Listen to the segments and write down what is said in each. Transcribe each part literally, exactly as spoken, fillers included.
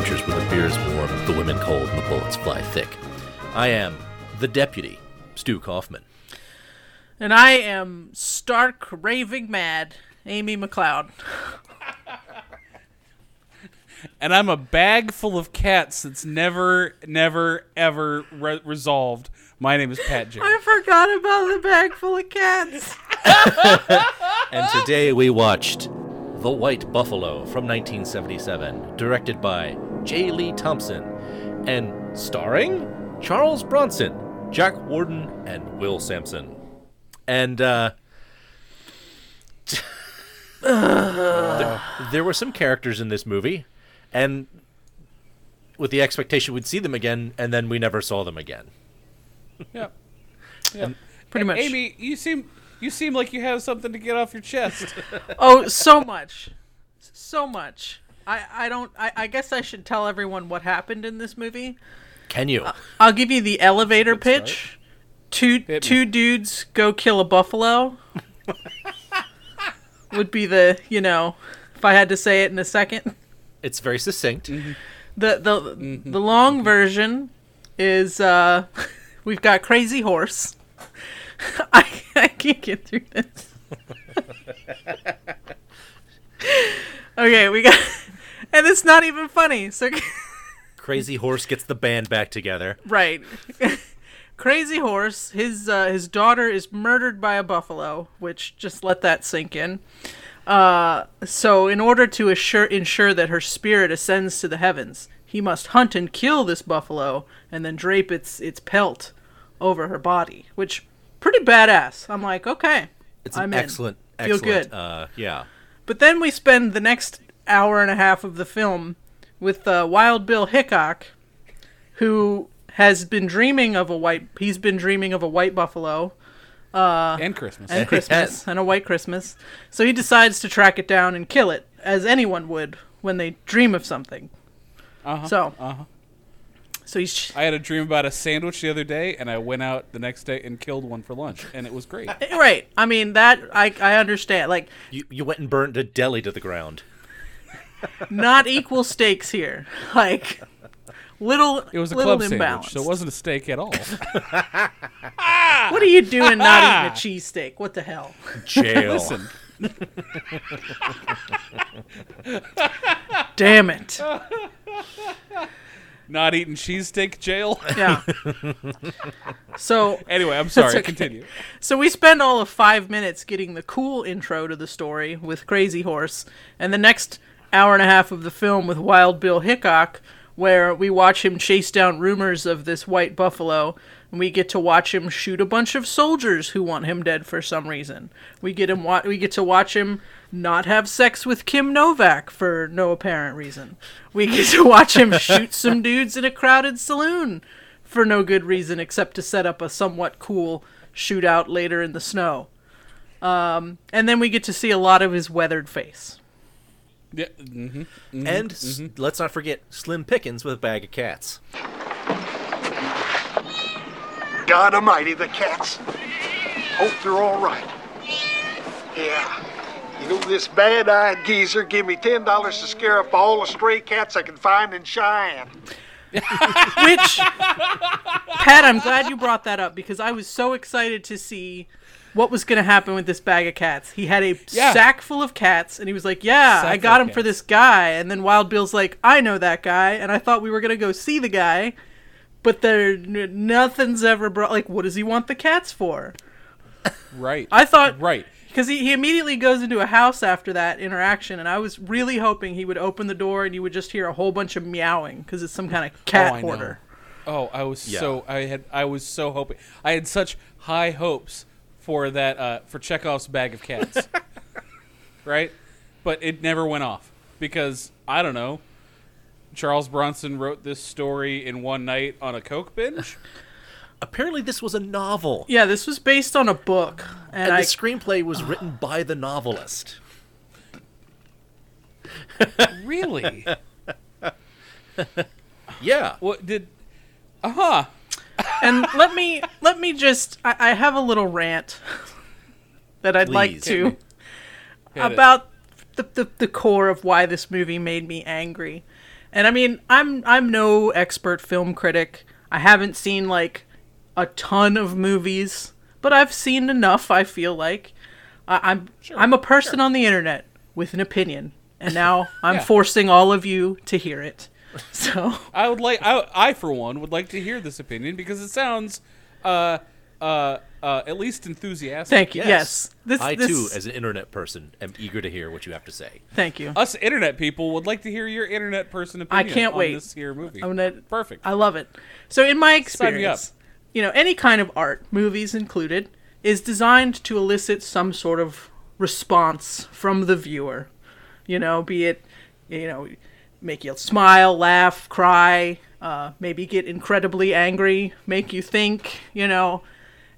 punchers where the beer is warm, the women cold, and the bullets fly thick. I am the deputy, Stu Kaufman. And I am stark, raving mad, Amy McLeod. And I'm a bag full of cats that's never, never, ever re- resolved. My name is Pat J. I forgot about the bag full of cats. And today we watched The White Buffalo from nineteen seventy-seven, directed by J. Lee Thompson, and starring Charles Bronson, Jack Warden, and Will Sampson. And uh, there, there were some characters in this movie, and with the expectation we'd see them again, and then we never saw them again. Yeah, yeah. And pretty much. Amy, you seem you seem like you have something to get off your chest. Oh, so much, so much. I, I don't. I, I guess I should tell everyone what happened in this movie. Can you? Uh, I'll give you the elevator Good pitch. Start. Two Hit two me. dudes go kill a buffalo would be the, you know, if I had to say it in a second. It's very succinct. Mm-hmm. The the mm-hmm. the long mm-hmm. version is uh, we've got Crazy Horse. I I can't get through this. Okay, we got, and it's not even funny. So Crazy Horse gets the band back together. Right. Crazy Horse, his uh, his daughter is murdered by a buffalo, which, just let that sink in. Uh, so in order to assure, ensure that her spirit ascends to the heavens, he must hunt and kill this buffalo and then drape its its pelt over her body, which, pretty badass. I'm like, okay, it's an I'm excellent, in. Feel excellent, good. Uh, yeah. But then we spend the next hour and a half of the film with uh, Wild Bill Hickok, who... has been dreaming of a white... He's been dreaming of a white buffalo. Uh, and Christmas. And Christmas. And a white Christmas. So he decides to track it down and kill it, as anyone would when they dream of something. Uh-huh. So... Uh-huh. So he's... Sh- I had a dream about a sandwich the other day, and I went out the next day and killed one for lunch, and it was great. Right. I mean, that... I I understand. Like... You, you went and burned a deli to the ground. Not equal stakes here. Like... Little, it was a little club sandwich, so it wasn't a steak at all. What are you doing not eating a cheesesteak? What the hell? Jail. Listen. Damn it. Not eating cheesesteak, jail? Yeah. So anyway, I'm sorry. Okay. Continue. So we spend all of five minutes getting the cool intro to the story with Crazy Horse, and the next hour and a half of the film with Wild Bill Hickok, where we watch him chase down rumors of this white buffalo, and we get to watch him shoot a bunch of soldiers who want him dead for some reason. We get him. Wa- we get to watch him not have sex with Kim Novak for no apparent reason. We get to watch him shoot some dudes in a crowded saloon for no good reason except to set up a somewhat cool shootout later in the snow. Um, and then we get to see a lot of his weathered face. Yeah. Mm-hmm. Mm-hmm. And mm-hmm. S- let's not forget Slim Pickens with a bag of cats. God almighty, the cats. Hope they're all right. Yeah. You know, this bad-eyed geezer gave me ten dollars to scare up all the stray cats I can find in Cheyenne. Which, Pat, I'm glad you brought that up, because I was so excited to see... what was going to happen with this bag of cats. He had a yeah. sack full of cats, and he was like, yeah, sack I got him cats. For this guy. And then Wild Bill's like, I know that guy, and I thought we were going to go see the guy, but there nothing's ever brought... Like, what does he want the cats for? Right. I thought... Right. Because he, he immediately goes into a house after that interaction, and I was really hoping he would open the door and you would just hear a whole bunch of meowing, because it's some kind of cat oh, hoarder. I know. Oh, I was yeah. so... I had. I was so hoping... I had such high hopes... for that uh, for Chekhov's bag of cats. Right? But it never went off because, I don't know, Charles Bronson wrote this story in one night on a coke binge? Apparently this was a novel. Yeah, this was based on a book. And, and I... the screenplay was written by the novelist. Really? Yeah. What did... Uh-huh. And let me let me just I, I have a little rant that I'd Please. like to Hit about the, the the core of why this movie made me angry. And I mean, I'm I'm no expert film critic. I haven't seen like a ton of movies, but I've seen enough. I feel like I, I'm sure, I'm a person sure. on the internet with an opinion, and now I'm yeah. forcing all of you to hear it. So I would like I, I for one would like to hear this opinion because it sounds uh uh uh at least enthusiastic. Thank you. Yes, yes. This, I this... too, as an internet person, am eager to hear what you have to say. Thank you. Us internet people would like to hear your internet person opinion. I can't on wait. This here movie. I'm gonna... Perfect. I love it. So in my experience, you know, any kind of art, movies included, is designed to elicit some sort of response from the viewer. You know, be it, you know, make you smile, laugh, cry, uh, maybe get incredibly angry, make you think, you know.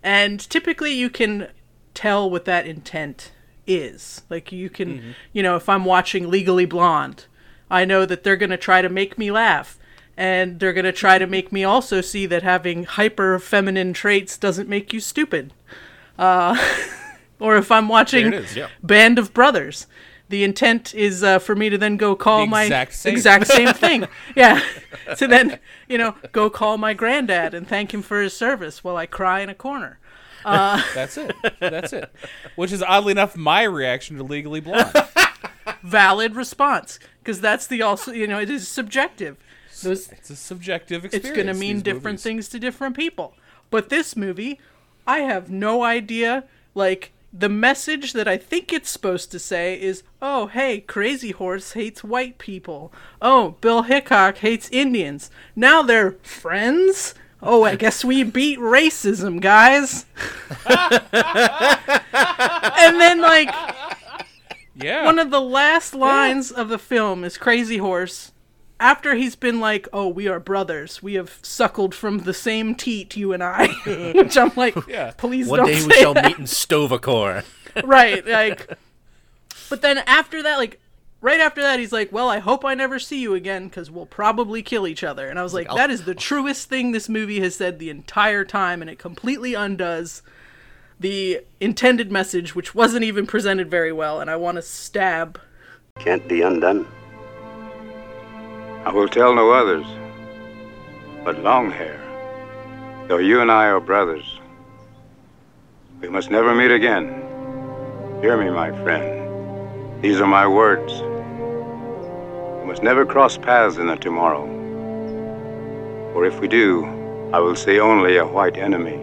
And typically you can tell what that intent is. Like you can, mm-hmm. you know, if I'm watching Legally Blonde, I know that they're going to try to make me laugh. And they're going to try to make me also see that having hyper feminine traits doesn't make you stupid. Uh, or if I'm watching is, yeah. Band of Brothers, the intent is uh, for me to then go call the exact my same. exact same thing. Yeah. So then, you know, go call my granddad and thank him for his service while I cry in a corner. Uh, That's it. That's it. Which is oddly enough my reaction to Legally Blonde. Valid response, because that's the also, you know, it is subjective. Those, it's a subjective experience. It's going to mean different movies. Things to different people. But this movie, I have no idea, like... The message that I think it's supposed to say is, oh, hey, Crazy Horse hates white people. Oh, Bill Hickok hates Indians. Now they're friends? Oh, I guess we beat racism, guys. And then, like, yeah. one of the last lines yeah. of the film is Crazy Horse, after he's been like, oh, we are brothers. We have suckled from the same teat, you and I. Which I'm like, yeah. please One don't say One day we shall that. meet in Stovacor. Right. Like, but then after that, like, right after that, he's like, well, I hope I never see you again because we'll probably kill each other. And I was like, I'll- that is the truest thing this movie has said the entire time. And it completely undoes the intended message, which wasn't even presented very well. And I want to stab. Can't be undone. I will tell no others, but Longhair, though you and I are brothers, we must never meet again. Hear me, my friend. These are my words. We must never cross paths in the tomorrow, for if we do, I will see only a white enemy.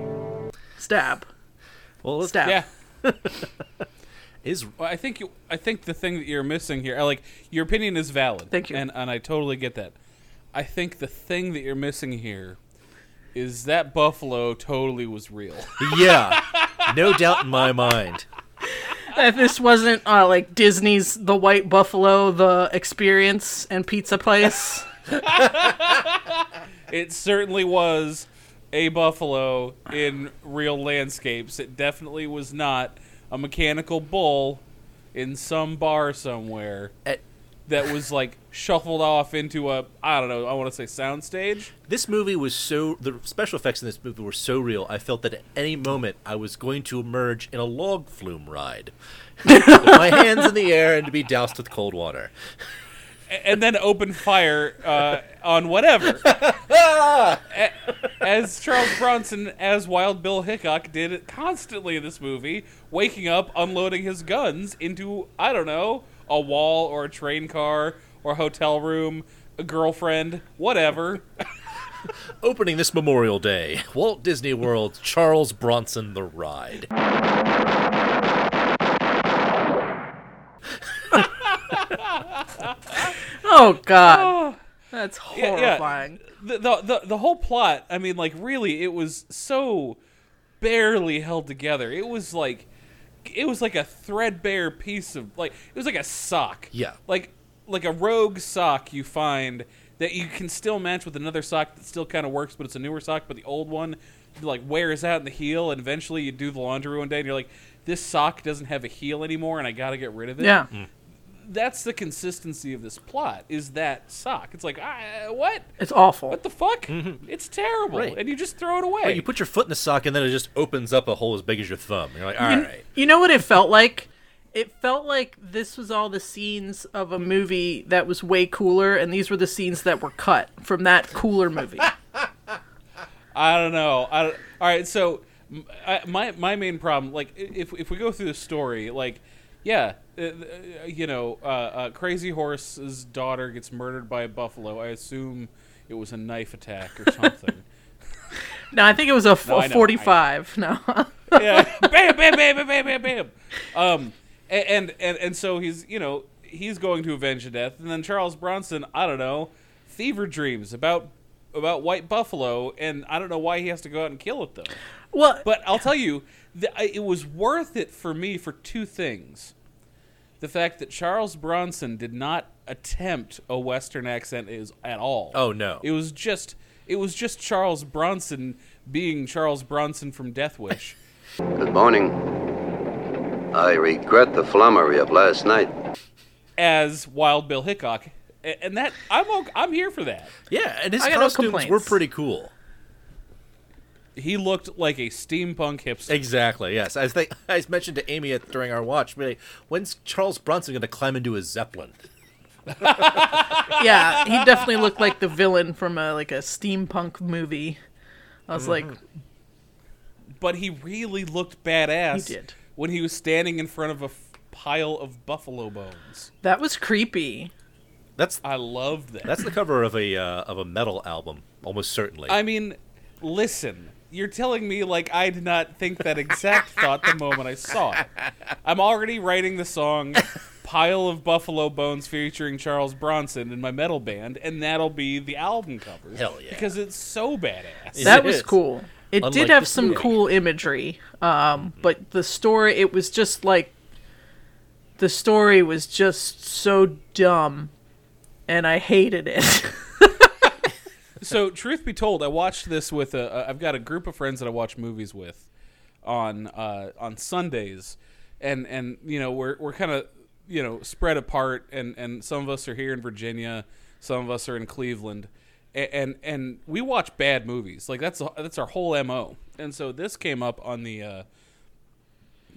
Stab. Well, stab. Yeah. Is well, I think you, I think the thing that you're missing here, like your opinion is valid. Thank you, and and I totally get that. I think the thing that you're missing here is that Buffalo totally was real. Yeah, no doubt in my mind. That this wasn't uh, like Disney's The White Buffalo, the experience and pizza place. It certainly was a buffalo in real landscapes. It definitely was not a mechanical bull in some bar somewhere At, that was like shuffled off into a, I don't know, I want to say soundstage. This movie was so, the special effects in this movie were so real, I felt that at any moment I was going to emerge in a log flume ride with my hands in the air and to be doused with cold water. And then open fire uh, on whatever. As Charles Bronson, as Wild Bill Hickok, did constantly in this movie, waking up, unloading his guns into, I don't know, a wall or a train car or a hotel room, a girlfriend, whatever. Opening this Memorial Day, Walt Disney World's Charles Bronson the Ride. Oh God, that's horrifying. Yeah, yeah. The, the the the whole plot. I mean, like, really, it was so barely held together. It was like, it was like a threadbare piece of like, it was like a sock. Yeah, like like a rogue sock you find that you can still match with another sock that still kind of works, but it's a newer sock. But the old one like wears out in the heel, and eventually you do the laundry one day, and you're like, this sock doesn't have a heel anymore, and I got to get rid of it. Yeah. Mm. That's the consistency of this plot, is that sock. It's like, uh, what? It's awful. What the fuck? Mm-hmm. It's terrible. Right. And you just throw it away. Right, you put your foot in the sock, and then it just opens up a hole as big as your thumb. You're like, all you, right. You know what it felt like? It felt like this was all the scenes of a movie that was way cooler, and these were the scenes that were cut from that cooler movie. I don't know. I don't, all right, so I, my my main problem, like, if if we go through the story, like, yeah, uh, you know, uh, uh, Crazy Horse's daughter gets murdered by a buffalo. I assume it was a knife attack or something. No, I think it was a, f- no, a forty-five. No. Yeah, bam, bam, bam, bam, bam, bam, bam. Um, and, and and so he's, you know, he's going to avenge a death, and then Charles Bronson, I don't know, fever dreams about about White Buffalo, and I don't know why he has to go out and kill it though. Well, but I'll tell you, the, it was worth it for me for two things: the fact that Charles Bronson did not attempt a Western accent is at all. Oh no, it was just. It was just Charles Bronson being Charles Bronson from Death Wish. Good morning. I regret the flummery of last night. As Wild Bill Hickok, and that I'm I'm here for that. Yeah, and his I costumes no were pretty cool. He looked like a steampunk hipster. Exactly. Yes, as they I mentioned to Amy during our watch, when's Charles Bronson going to climb into his Zeppelin? Yeah, he definitely looked like the villain from a, like a steampunk movie. I was mm-hmm. like, but he really looked badass. He did. When he was standing in front of a f- pile of buffalo bones. That was creepy. That's I loved that. That's the cover of a uh, of a metal album, almost certainly. I mean, listen, you're telling me like I did not think that exact thought the moment I saw it. I'm already writing the song. Pile of buffalo bones featuring Charles Bronson in my metal band, and that'll be the album cover. Hell yeah! Because it's so badass. That it was is. cool. It Unlike did have some movie. cool imagery, um, mm-hmm. but the story—it was just like the story was just so dumb, and I hated it. So, truth be told, I watched this with a—I've got a group of friends that I watch movies with on uh, on Sundays, and and you know we're we're kind of. you know, spread apart, and, and some of us are here in Virginia, some of us are in Cleveland, and, and and we watch bad movies. Like that's that's our whole M O. And so this came up on the uh,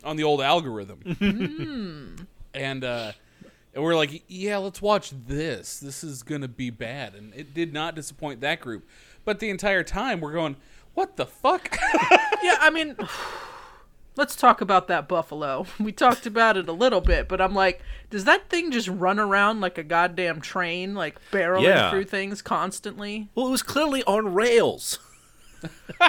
on the old algorithm, and uh, and we're like, yeah, let's watch this. This is gonna be bad, and it did not disappoint that group. But the entire time we're going, what the fuck? Yeah, I mean. Let's talk about that buffalo. We talked about it a little bit, but I'm like, does that thing just run around like a goddamn train, like barreling yeah. through things constantly? Well, it was clearly on rails.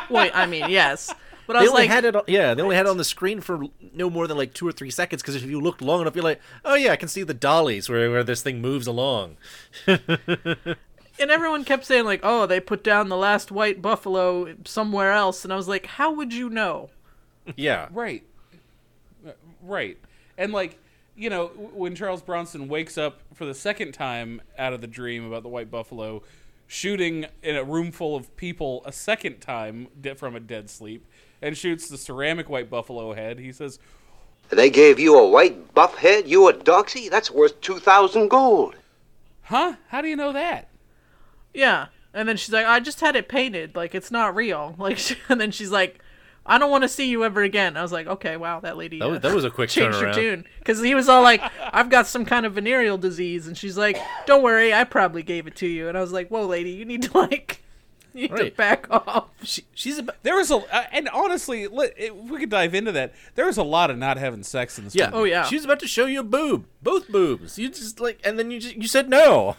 Wait, I mean, yes. But they I was only like, had it on, yeah, they only had it on the screen for no more than like two or three seconds, because if you looked long enough, you're like, oh yeah, I can see the dollies where, where this thing moves along. And everyone kept saying like, oh, they put down the last white buffalo somewhere else. And I was like, how would you know? Yeah. Right. Right. And, like, you know, when Charles Bronson wakes up for the second time out of the dream about the white buffalo, shooting in a room full of people a second time from a dead sleep, and shoots the ceramic white buffalo head, he says, "They gave you a white buff head? You a doxy? That's worth two thousand gold." Huh? How do you know that? Yeah. And then she's like, "I just had it painted. Like, it's not real." Like, and then she's like, "I don't want to see you ever again." I was like, okay, wow, that lady that was, uh, that was a quick changed turnaround. Her tune. Because he was all like, "I've got some kind of venereal disease." And she's like, "Don't worry, I probably gave it to you." And I was like, whoa, lady, you need to, like, you need right. to back off. She, she's about, there was a, uh, and honestly, let, it, we could dive into that. There was a lot of not having sex in this yeah. movie. Oh, yeah. She was about to show you a boob, both boobs. You just, like, and then you just, you said no.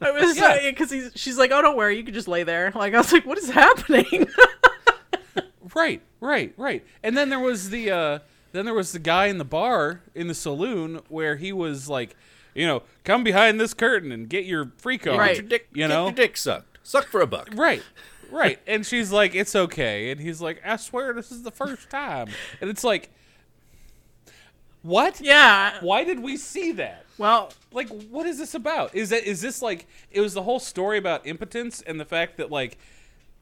I was yeah. like, because she's like, "Oh, don't worry, you can just lay there." Like, I was like, what is happening? Right, right, right. And then there was the uh, then there was the guy in the bar in the saloon where he was like, you know, "Come behind this curtain and get your freak on." Right. Get your dick, you know? Get your dick sucked. Suck for a buck. Right, right. And she's like, "It's okay." And he's like, "I swear this is the first time." And it's like, what? Yeah. Why did we see that? Well, like, what is this about? Is that is this like it was the whole story about impotence and the fact that like.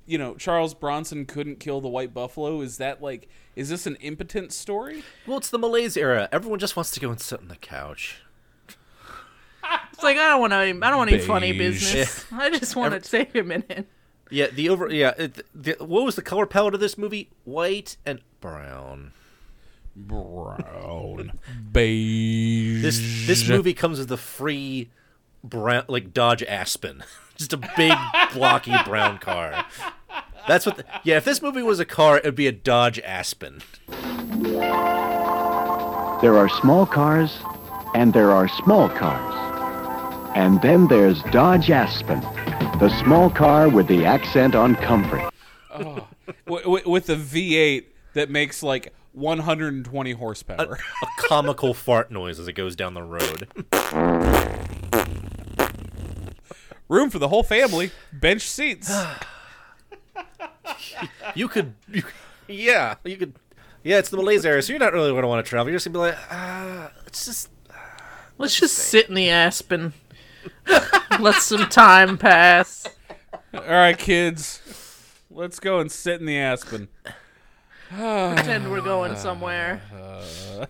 You know, Charles Bronson couldn't kill the white buffalo. Is that like, is this an impotent story? Well, it's the malaise era. Everyone just wants to go and sit on the couch. It's like, I don't want to. I don't want any funny business. Yeah. I just want to take a minute. Yeah, the over. Yeah, it, the, what was the color palette of this movie? White and brown. brown, beige. This this movie comes with a free brown, like Dodge Aspen, just a big blocky brown car. That's what. The, yeah, if this movie was a car, it would be a Dodge Aspen. There are small cars, and there are small cars, and then there's Dodge Aspen, the small car with the accent on comfort. Oh, w- with a V eight that makes like one hundred twenty horsepower. A, a comical fart noise as it goes down the road. Room for the whole family. Bench seats. You could, you, yeah, you could, yeah. It's the malaise area, so you're not really going to want to travel. You're just gonna be like, ah, uh, let's just, uh, let's just sit in the Aspen. Let some time pass. All right, kids, let's go and sit in the Aspen. Pretend we're going somewhere. Uh,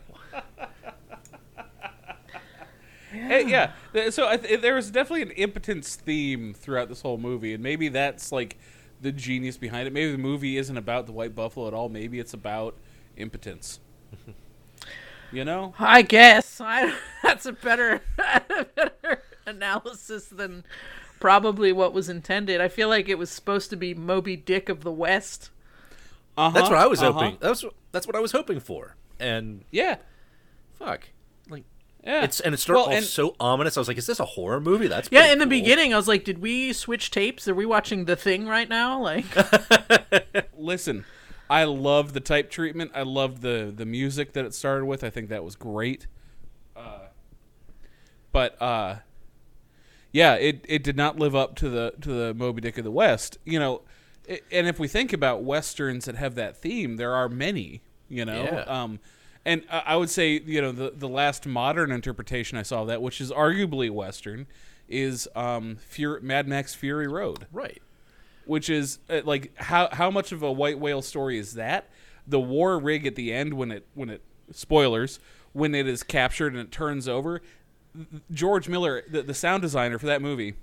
yeah. yeah. So I th- there was definitely an impotence theme throughout this whole movie, and maybe that's like the genius behind it. Maybe the movie isn't about the White Buffalo at all. Maybe it's about impotence. You know? I guess. I, that's a better, a better analysis than probably what was intended. I feel like it was supposed to be Moby Dick of the West. Uh-huh, that's what I was uh-huh. hoping. That's that's what I was hoping for. And yeah, fuck. Like yeah. It's and it started well, off and, so ominous. I was like, is this a horror movie? That's yeah. In the cool. beginning, I was like, did we switch tapes? Are we watching The Thing right now? Like, listen, I love the type treatment. I love the the music that it started with. I think that was great. Uh, but uh, yeah, it it did not live up to the to the Moby Dick of the West. You know. And if we think about Westerns that have that theme, there are many, you know. Yeah. Um, and I would say, you know, the, the last modern interpretation I saw of that, which is arguably Western, is um, Fury, Mad Max Fury Road. Right. Which is, uh, like, how how much of a white whale story is that? The war rig at the end, when it, when it spoilers, when it is captured and it turns over, George Miller, the, the sound designer for that movie,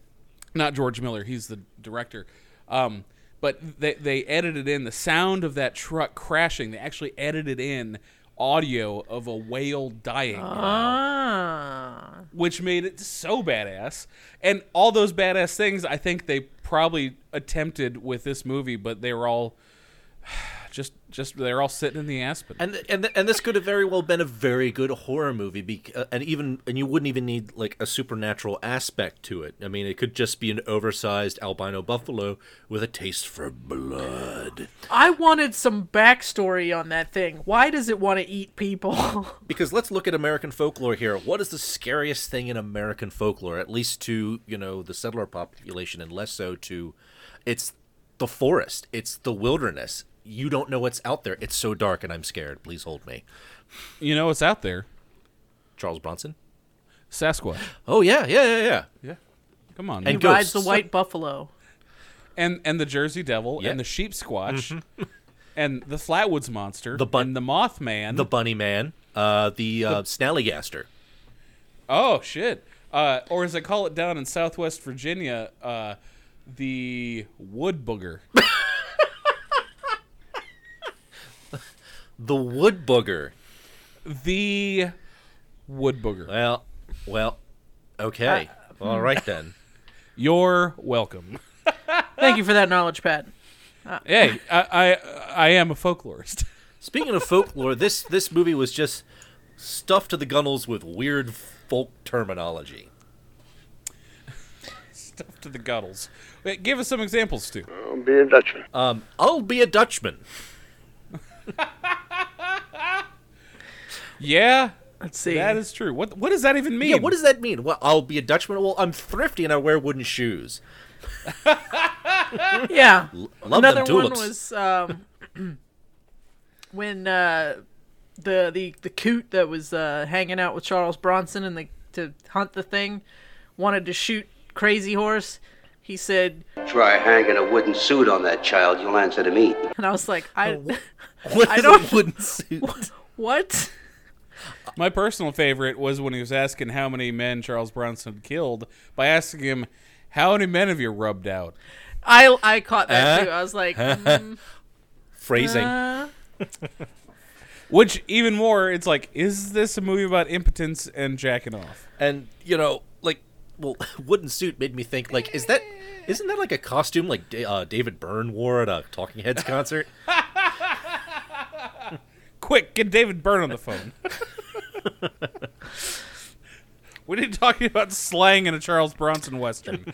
not George Miller, he's the director, um... But they they edited in the sound of that truck crashing. They actually edited in audio of a whale dying, ah. now, which made it so badass. And all those badass things, I think they probably attempted with this movie, but they were all just just they're all sitting in the Aspen. And and and this could have very well been a very good horror movie, be, and even and you wouldn't even need like a supernatural aspect to it. I mean, it could just be an oversized albino buffalo with a taste for blood. I wanted some backstory on that thing. Why does it want to eat people? Because let's look at American folklore here. What is the scariest thing in American folklore? At least to, you know, the settler population, and less so to, it's the forest. It's the wilderness. You don't know what's out there. It's so dark and I'm scared. Please hold me. You know what's out there? Charles Bronson? Sasquatch. Oh, yeah, yeah, yeah, yeah. Yeah. Come on. And he rides the white buffalo. And and the Jersey Devil, yeah. And the sheep squatch, mm-hmm. And the Flatwoods Monster, the bun- and the Mothman. The Bunny Man, uh, the uh, the- Snallygaster. Oh, shit. Uh, or as I call it down in southwest Virginia, uh, the Wood Booger. The wood booger. The wood booger. Well, well, okay. Uh, All right, then. You're welcome. Thank you for that knowledge, Pat. Uh, hey, I, I I am a folklorist. Speaking of folklore, this, this movie was just stuffed to the gunnels with weird folk terminology. Stuffed to the gunnels. Wait, give us some examples, Stu. I'll be a Dutchman. Um, I'll be a Dutchman. Yeah, let's see. That is true. What what does that even mean? Yeah, what does that mean? Well, I'll be a Dutchman. Well, I'm thrifty and I wear wooden shoes. Yeah. L- love Another them tulips. One was um, when uh, the the the coot that was uh, hanging out with Charles Bronson and the to hunt the thing wanted to shoot Crazy Horse. He said, "Try hanging a wooden suit on that child. You'll answer to me." And I was like, "I, what I is don't, a wooden suit? What?" What? My personal favorite was when he was asking how many men Charles Bronson killed by asking him, "How many men have you rubbed out?" I I caught that uh, too. I was like, mm, phrasing. Uh. Which, even more, it's like, is this a movie about impotence and jacking off? And, you know, like, well, wooden suit made me think, like, is that, isn't that like a costume like uh, David Byrne wore at a Talking Heads concert? Quick, get David Byrne on the phone. We didn't talk about slang in a Charles Bronson Western.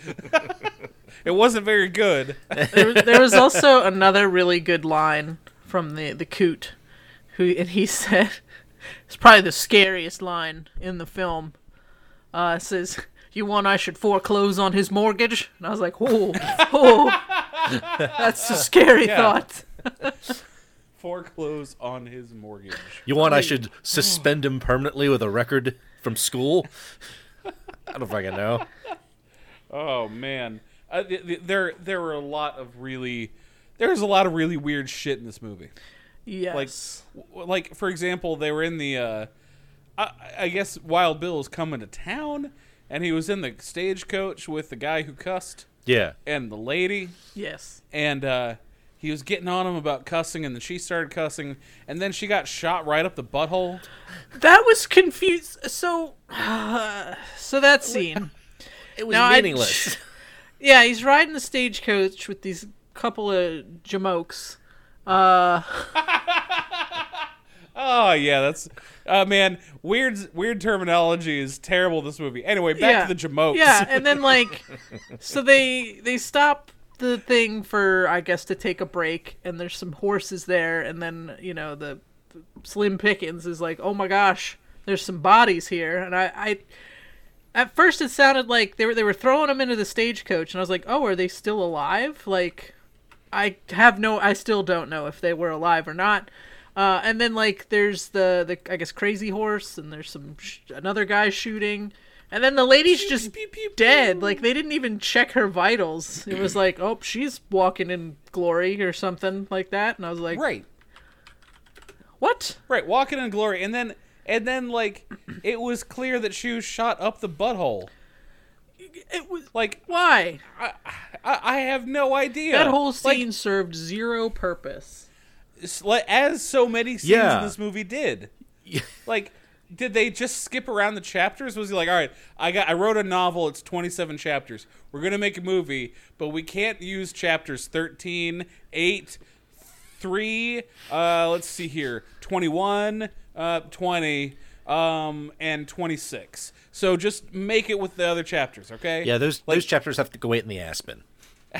It wasn't very good. There, there was also another really good line from the, the coot. Who and he said, it's probably the scariest line in the film. Uh, it says, "You want I should foreclose on his mortgage?" And I was like, "Whoa, whoa, that's a scary yeah. thought." Foreclose on his mortgage. You want I should suspend him permanently with a record from school? I don't fucking know. Oh man, uh, th- th- there there were a lot of really there's a lot of really weird shit in this movie. Yes. Like, like for example, they were in the, uh, I, I guess Wild Bill was coming to town, and he was in the stagecoach with the guy who cussed. Yeah. And the lady. Yes. And uh, he was getting on him about cussing, and then she started cussing, and then she got shot right up the butthole. That was confused. So, uh, so that scene. It was now meaningless. I, yeah, he's riding the stagecoach with these couple of jamokes. Uh oh yeah, that's uh man, weird weird terminology is terrible this movie. Anyway, back yeah. to the jamokes. Yeah, and then like so they they stop the thing for I guess to take a break, and there's some horses there, and then, you know, the, the Slim Pickens is like, "Oh my gosh, there's some bodies here." And I I at first it sounded like they were they were throwing them into the stagecoach, and I was like, "Oh, are they still alive?" Like I have no, I still don't know if they were alive or not. Uh, and then like, there's the, the, I guess, Crazy Horse, and there's some, sh- another guy shooting. And then the lady's just pew, pew, pew, pew. dead. Like they didn't even check her vitals. It was like, oh, she's walking in glory or something like that. And I was like, right. What? Right. Walking in glory. And then, and then like, it was clear that she was shot up the butthole. It was like, why? I, I I have no idea. That whole scene like, served zero purpose, as so many scenes yeah. in this movie did. Yeah. Like, did they just skip around the chapters? Was he like, all right, I got I wrote a novel. It's twenty-seven chapters. We're gonna make a movie, but we can't use chapters thirteen, eight, three. Uh, let's see here, twenty-one, uh, twenty. Um and twenty-six. So just make it with the other chapters, okay? Yeah, those like, those chapters have to go wait in the Aspen. I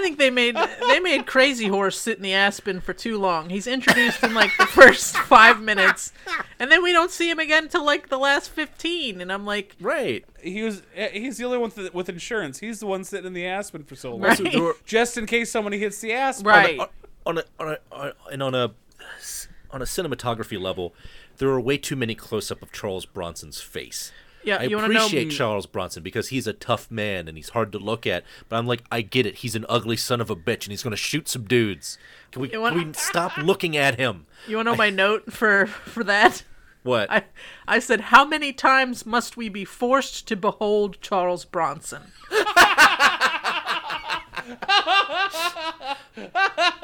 think they made they made Crazy Horse sit in the Aspen for too long. He's introduced in like the first five minutes, and then we don't see him again till like the last fifteen. And I'm like, right? He was he's the only one th- with insurance. He's the one sitting in the Aspen for so long, right. So just in case somebody hits the Aspen. Right. Oh, the, oh, On a, on a, and on a, on a cinematography level, there are way too many close-up of Charles Bronson's face. Yeah, I you appreciate know... Charles Bronson because he's a tough man and he's hard to look at. But I'm like, I get it. He's an ugly son of a bitch, and he's gonna shoot some dudes. Can we, wanna... can we stop looking at him? You want to know I... my note for for that? What? I I said, how many times must we be forced to behold Charles Bronson?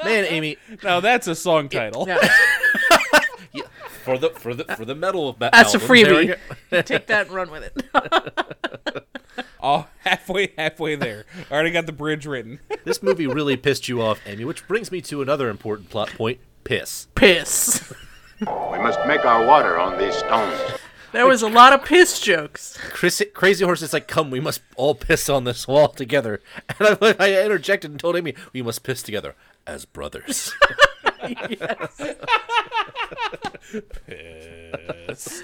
Man, Amy. Now that's a song title. Yeah. yeah. For the for the for the metal of that. That's album. A freebie. Take that and run with it. Oh, halfway halfway there. I already got the bridge written. This movie really pissed you off, Amy, which brings me to another important plot point: piss. Piss. We must make our water on these stones. There was a lot of piss jokes. Chris, Crazy Horse is like, come, we must all piss on this wall together. And I, I interjected and told Amy, we must piss together as brothers. Yes. Piss.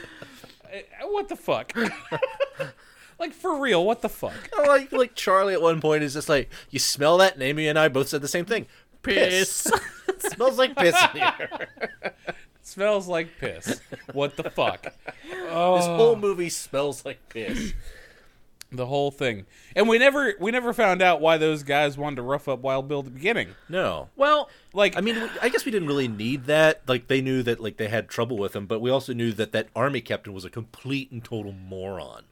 What the fuck? Like, for real, what the fuck? Like, like Charlie at one point is just like, you smell that? And Amy and I both said the same thing. Piss. Piss. It smells like piss in here. Smells like piss. What the fuck? Oh. This whole movie smells like piss. The whole thing. And we never we never found out why those guys wanted to rough up Wild Bill at the beginning. No. Well, like I mean, I guess we didn't really need that. Like they knew that like they had trouble with him, but we also knew that that army captain was a complete and total moron.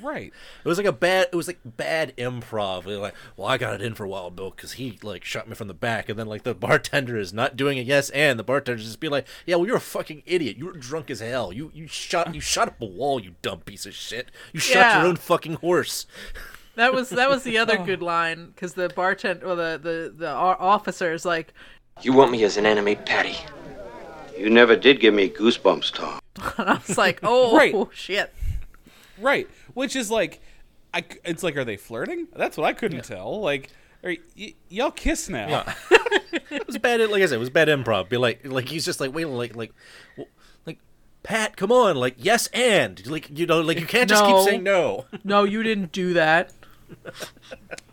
Right. It was like a bad, it was like bad improv. We were like, well, I got it in for Wild Bill because he like shot me from the back, and then like the bartender is not doing a yes, and the bartender just be like, yeah, well, you're a fucking idiot. You were drunk as hell. You you shot you shot up a wall. You dumb piece of shit. You shot yeah. your own fucking horse. That was that was the other oh. good line, because the bartender, well, the the the officer is like, you want me as an enemy, Patty. You never did give me goosebumps, Tom. I was like, oh, right. shit. Right. Which is like, I, it's like, are they flirting? That's what I couldn't yeah. tell. Like, are, y- y'all kiss now. Yeah. It was bad, like I said, it was bad improv. Be like, like he's just like, wait, like, like, like, Pat, come on. Like, yes, and. Like, you know, like, you can't just no. keep saying no. No, you didn't do that.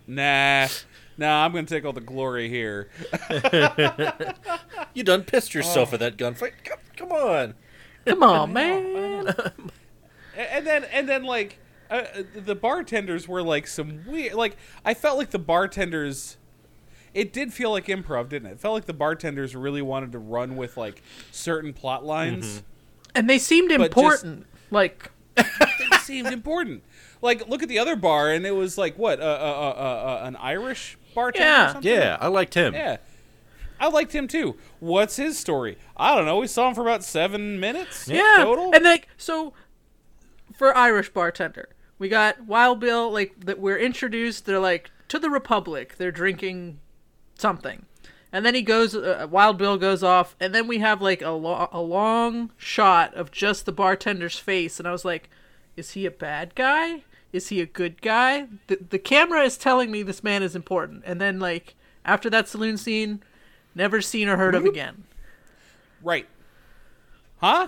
Nah. Nah, I'm going to take all the glory here. You done pissed yourself oh. at that gunfight. Come, come on. Come on, man. And then, and then, like, uh, the bartenders were, like, some weird... Like, I felt like the bartenders... It did feel like improv, didn't it? It felt like the bartenders really wanted to run with, like, certain plot lines. Mm-hmm. And they seemed important. Just, like... they seemed important. Like, look at the other bar, and it was, like, what? Uh, uh, uh, uh, an Irish bartender yeah. or something? Yeah, I liked him. Yeah. I liked him too. What's his story? I don't know. We saw him for about seven minutes yeah. total. And like so, for Irish bartender, we got Wild Bill. Like that, we're introduced. They're like to the Republic. They're drinking something, and then he goes. Uh, Wild Bill goes off, and then we have like a, lo- a long shot of just the bartender's face. And I was like, is he a bad guy? Is he a good guy? The the camera is telling me this man is important. And then like after that saloon scene. Never seen or heard of again. Right. Huh?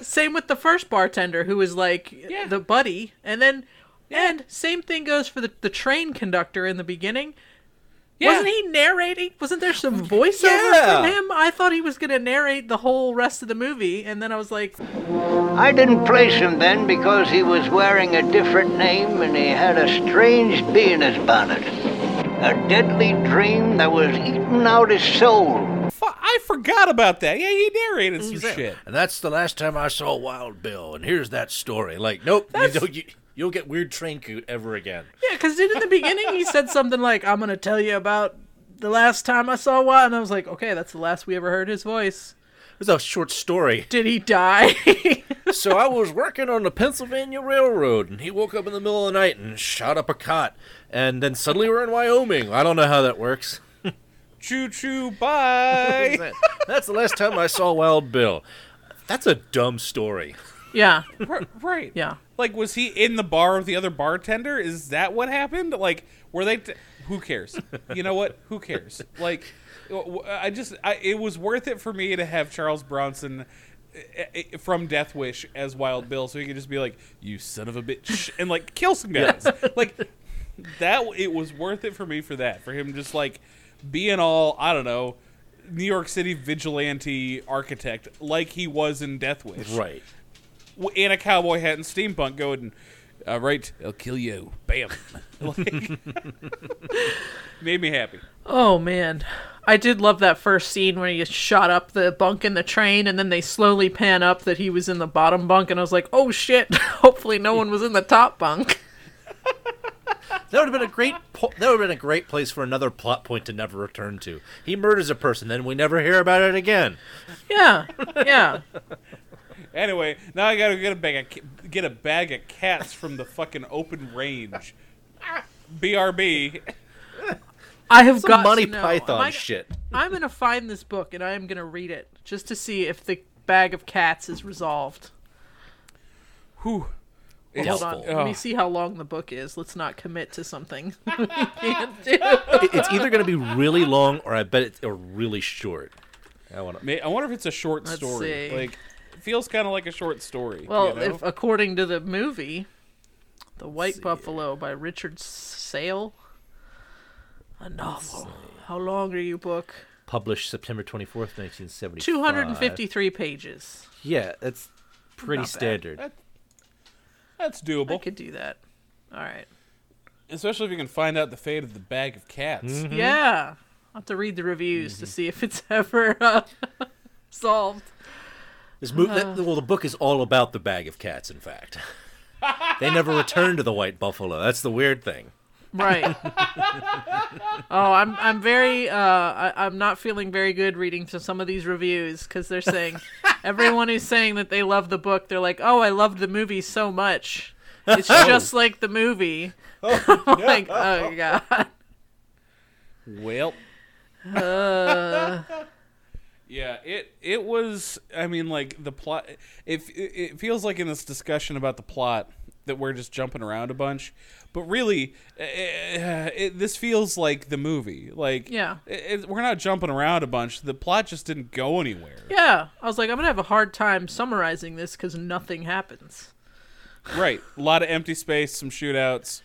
Same with the first bartender who was like yeah. the buddy. And then, yeah. and same thing goes for the, the train conductor in the beginning. Yeah. Wasn't he narrating? Wasn't there some voiceover yeah. from him? I thought he was going to narrate the whole rest of the movie. And then I was like... I didn't place him then because he was wearing a different name and he had a strange bee in his bonnet. A deadly dream that was eating out his soul. I forgot about that. Yeah, he narrated some yeah. shit. And that's the last time I saw Wild Bill, and here's that story. Like, nope, you don't, you, you'll get weird train coot ever again. Yeah, because in the beginning he said something like, I'm going to tell you about the last time I saw Wild. And I was like, okay, that's the last we ever heard his voice. It was a short story. Did he die? So I was working on the Pennsylvania Railroad, and he woke up in the middle of the night and shot up a cot, and then suddenly we're in Wyoming. I don't know how that works. Choo-choo, bye! that? That's the last time I saw Wild Bill. That's a dumb story. Yeah. R- right. Yeah. Like, was he in the bar with the other bartender? Is that what happened? Like, were they... T- Who cares? You know what? Who cares? Like, I just... I, it was worth it for me to have Charles Bronson... from Death Wish as Wild Bill, so he could just be like, "You son of a bitch," and like kill some guys. Yeah. Like that, it was worth it for me for that. For him, just like being all I don't know, New York City vigilante architect, like he was in Death Wish, right? In a cowboy hat and steampunk, going, "All right, I'll kill you." Bam. Like, made me happy. Oh man. I did love that first scene where he shot up the bunk in the train, and then they slowly pan up that he was in the bottom bunk, and I was like, oh shit, hopefully no one was in the top bunk. That would have been a great po- that would have been a great place for another plot point to never return to. He murders a person, then we never hear about it again. Yeah, yeah. Anyway, now I gotta get a bag of, get a bag of cats from the fucking open range. B R B. I have Some got Monty to know. Python I, shit. I'm going to find this book, and I am going to read it just to see if the bag of cats is resolved. Whew. Well, hold on. Oh. Let me see how long the book is. Let's not commit to something we can't do. It's either going to be really long, or I bet it's or really short. I, wanna... I wonder if it's a short Let's story. See. Like, it feels kind of like a short story. Well, you know? If according to the movie, The White Buffalo by Richard Sale... A novel. How long are you, book? Published September twenty-fourth, nineteen seventy-five. two hundred fifty-three pages. Yeah, that's pretty standard. That, that's doable. I could do that. All right. Especially if you can find out the fate of the bag of cats. Mm-hmm. Yeah. I'll have to read the reviews mm-hmm. to see if it's ever uh, solved. This mo- uh, that, well, the book is all about the bag of cats, in fact. They never returned to the White Buffalo. That's the weird thing. Right. Oh, I'm I'm very uh I, I'm not feeling very good reading to some of these reviews, because they're saying everyone who's saying that they love the book, they're like, oh, I loved the movie so much. It's oh. just like the movie. Oh, I'm like, oh god. Well. Uh... Yeah, it it was. I mean, like the plot. It it feels like in this discussion about the plot that we're just jumping around a bunch, but really, it, it, this feels like the movie. Like, yeah, it, it, we're not jumping around a bunch. The plot just didn't go anywhere. Yeah, I was like, I'm gonna have a hard time summarizing this because nothing happens. Right, a lot of empty space, some shootouts.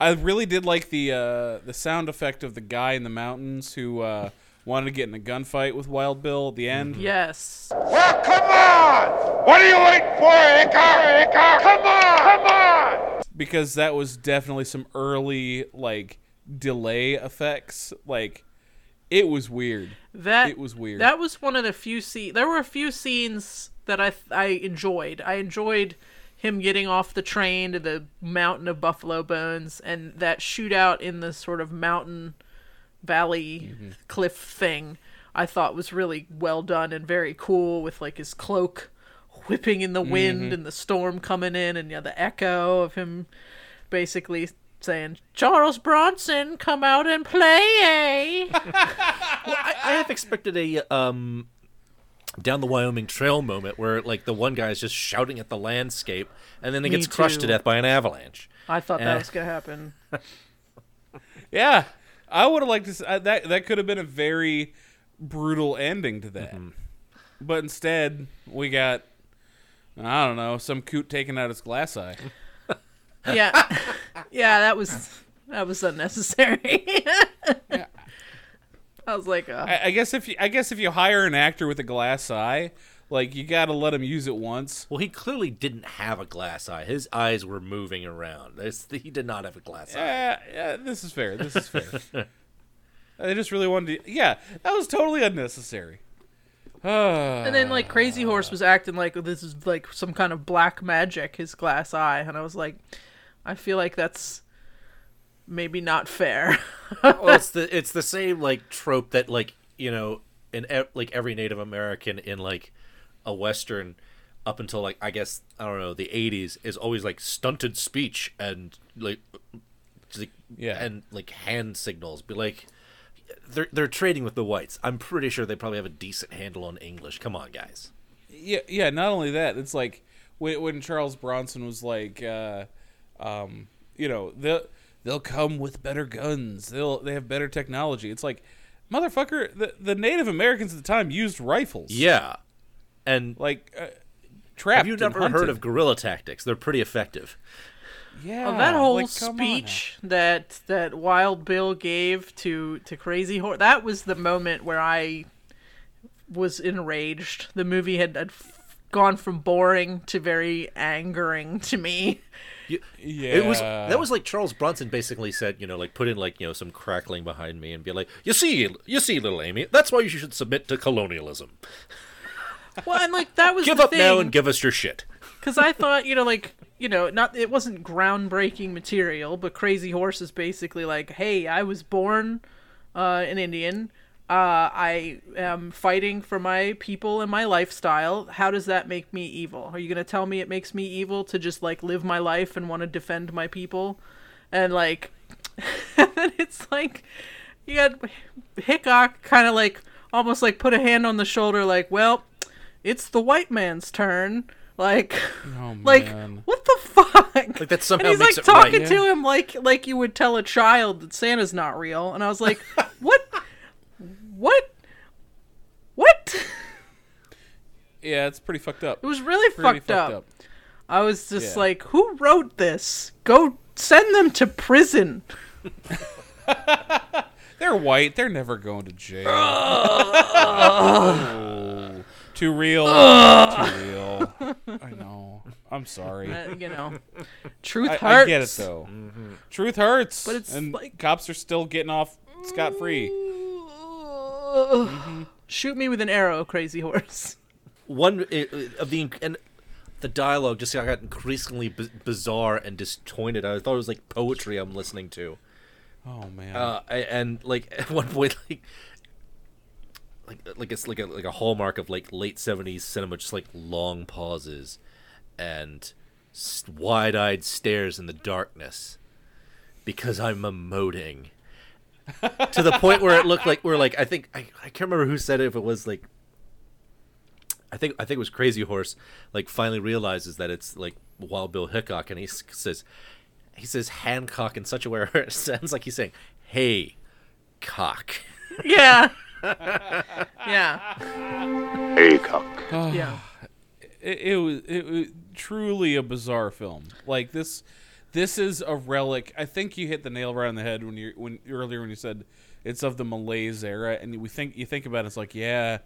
I really did like the uh, the sound effect of the guy in the mountains who uh, wanted to get in a gunfight with Wild Bill at the end. Yes. Well, come on! What are you waiting for, Hickok? Hickok? Come on! Come on! Because that was definitely some early like delay effects. Like, it was weird. That it was weird. That was one of the few scenes. There were a few scenes that I I enjoyed. I enjoyed. Him getting off the train to the mountain of buffalo bones, and that shootout in the sort of mountain valley mm-hmm. cliff thing, I thought was really well done and very cool, with like his cloak whipping in the wind mm-hmm. and the storm coming in, and yeah, the echo of him basically saying, Charles Bronson, come out and play, eh? Well, I, I have expected a... um. Down the Wyoming Trail moment where like the one guy is just shouting at the landscape and then it Me gets crushed too. to death by an avalanche. I thought and... that was gonna happen. Yeah, I would have liked to see, uh, that that could have been a very brutal ending to that. Mm-hmm. But instead we got, I don't know, some coot taking out his glass eye. Yeah. Yeah, that was that was unnecessary. Yeah. I was like, oh. I, I guess if you, I guess if you hire an actor with a glass eye, like you got to let him use it once. Well, he clearly didn't have a glass eye. His eyes were moving around. There's, he did not have a glass uh, eye. Yeah, this is fair. This is fair. I just really wanted to. Yeah, that was totally unnecessary. And then like Crazy Horse was acting like, oh, this is like some kind of black magic, his glass eye, and I was like, I feel like that's. Maybe not fair. Well, it's the it's the same like trope that like, you know, in e- like every Native American in like a Western up until like, I guess, I don't know, the eighties is always like stunted speech and like, like yeah, and like hand signals. Be like, they're they're trading with the whites. I'm pretty sure they probably have a decent handle on English. Come on, guys. Yeah, yeah. Not only that, it's like when when Charles Bronson was like, uh, um, you know the. They'll come with better guns. They'll they have better technology. It's like, motherfucker, the, the Native Americans at the time used rifles. Yeah, and like uh, trapped. Have you never hunted. heard of guerrilla tactics? They're pretty effective. Yeah, well, that whole like, speech that that Wild Bill gave to to Crazy Horse. That was the moment where I was enraged. The movie had, had gone from boring to very angering to me. You, yeah, it was that was like Charles Bronson basically said, you know, like put in like, you know, some crackling behind me and be like, you see, you see, little Amy, that's why you should submit to colonialism. Well, and like that was give the up thing, now and give us your shit. Because I thought, you know, like, you know, not it wasn't groundbreaking material, but Crazy Horse is basically like, hey, I was born uh, an Indian. Uh, I am fighting for my people and my lifestyle. How does that make me evil? Are you going to tell me it makes me evil to just like live my life and want to defend my people? And like, and it's like, you got Hickok kind of like, almost like put a hand on the shoulder, like, well, it's the white man's turn. Like, oh, like what the fuck? Like that somehow and he's makes like it talking right, yeah. to him like, like you would tell a child that Santa's not real. And I was like, what? What? What? Yeah, it's pretty fucked up. It was really pretty fucked, fucked up. up. I was just yeah. like, who wrote this? Go send them to prison. They're white. They're never going to jail. Oh, too real. Too real. I know. I'm sorry. Uh, you know, truth I, hurts. I get it, though. Mm-hmm. Truth hurts. But it's and like... cops are still getting off scot-free. Mm-hmm. Shoot me with an arrow, Crazy Horse. One of the and the dialogue just got increasingly b- bizarre and disjointed. I thought it was like poetry I'm listening to. Oh man! Uh, and like at one point, like like like it's like a like a hallmark of like late seventies cinema, just like long pauses and wide-eyed stares in the darkness because I'm emoting. To the point where it looked like we're like I think I, I can't remember who said it, if it was like I think I think it was Crazy Horse, like finally realizes that it's like Wild Bill Hickok, and he says he says Hancock in such a way where it sounds like he's saying hey cock. Yeah. Yeah. Hey cock. Oh, yeah. It, it was it was truly a bizarre film. Like this This is a relic. I think you hit the nail right on the head when you when earlier when you said it's of the malaise era, and we think you think about it, it's like yeah,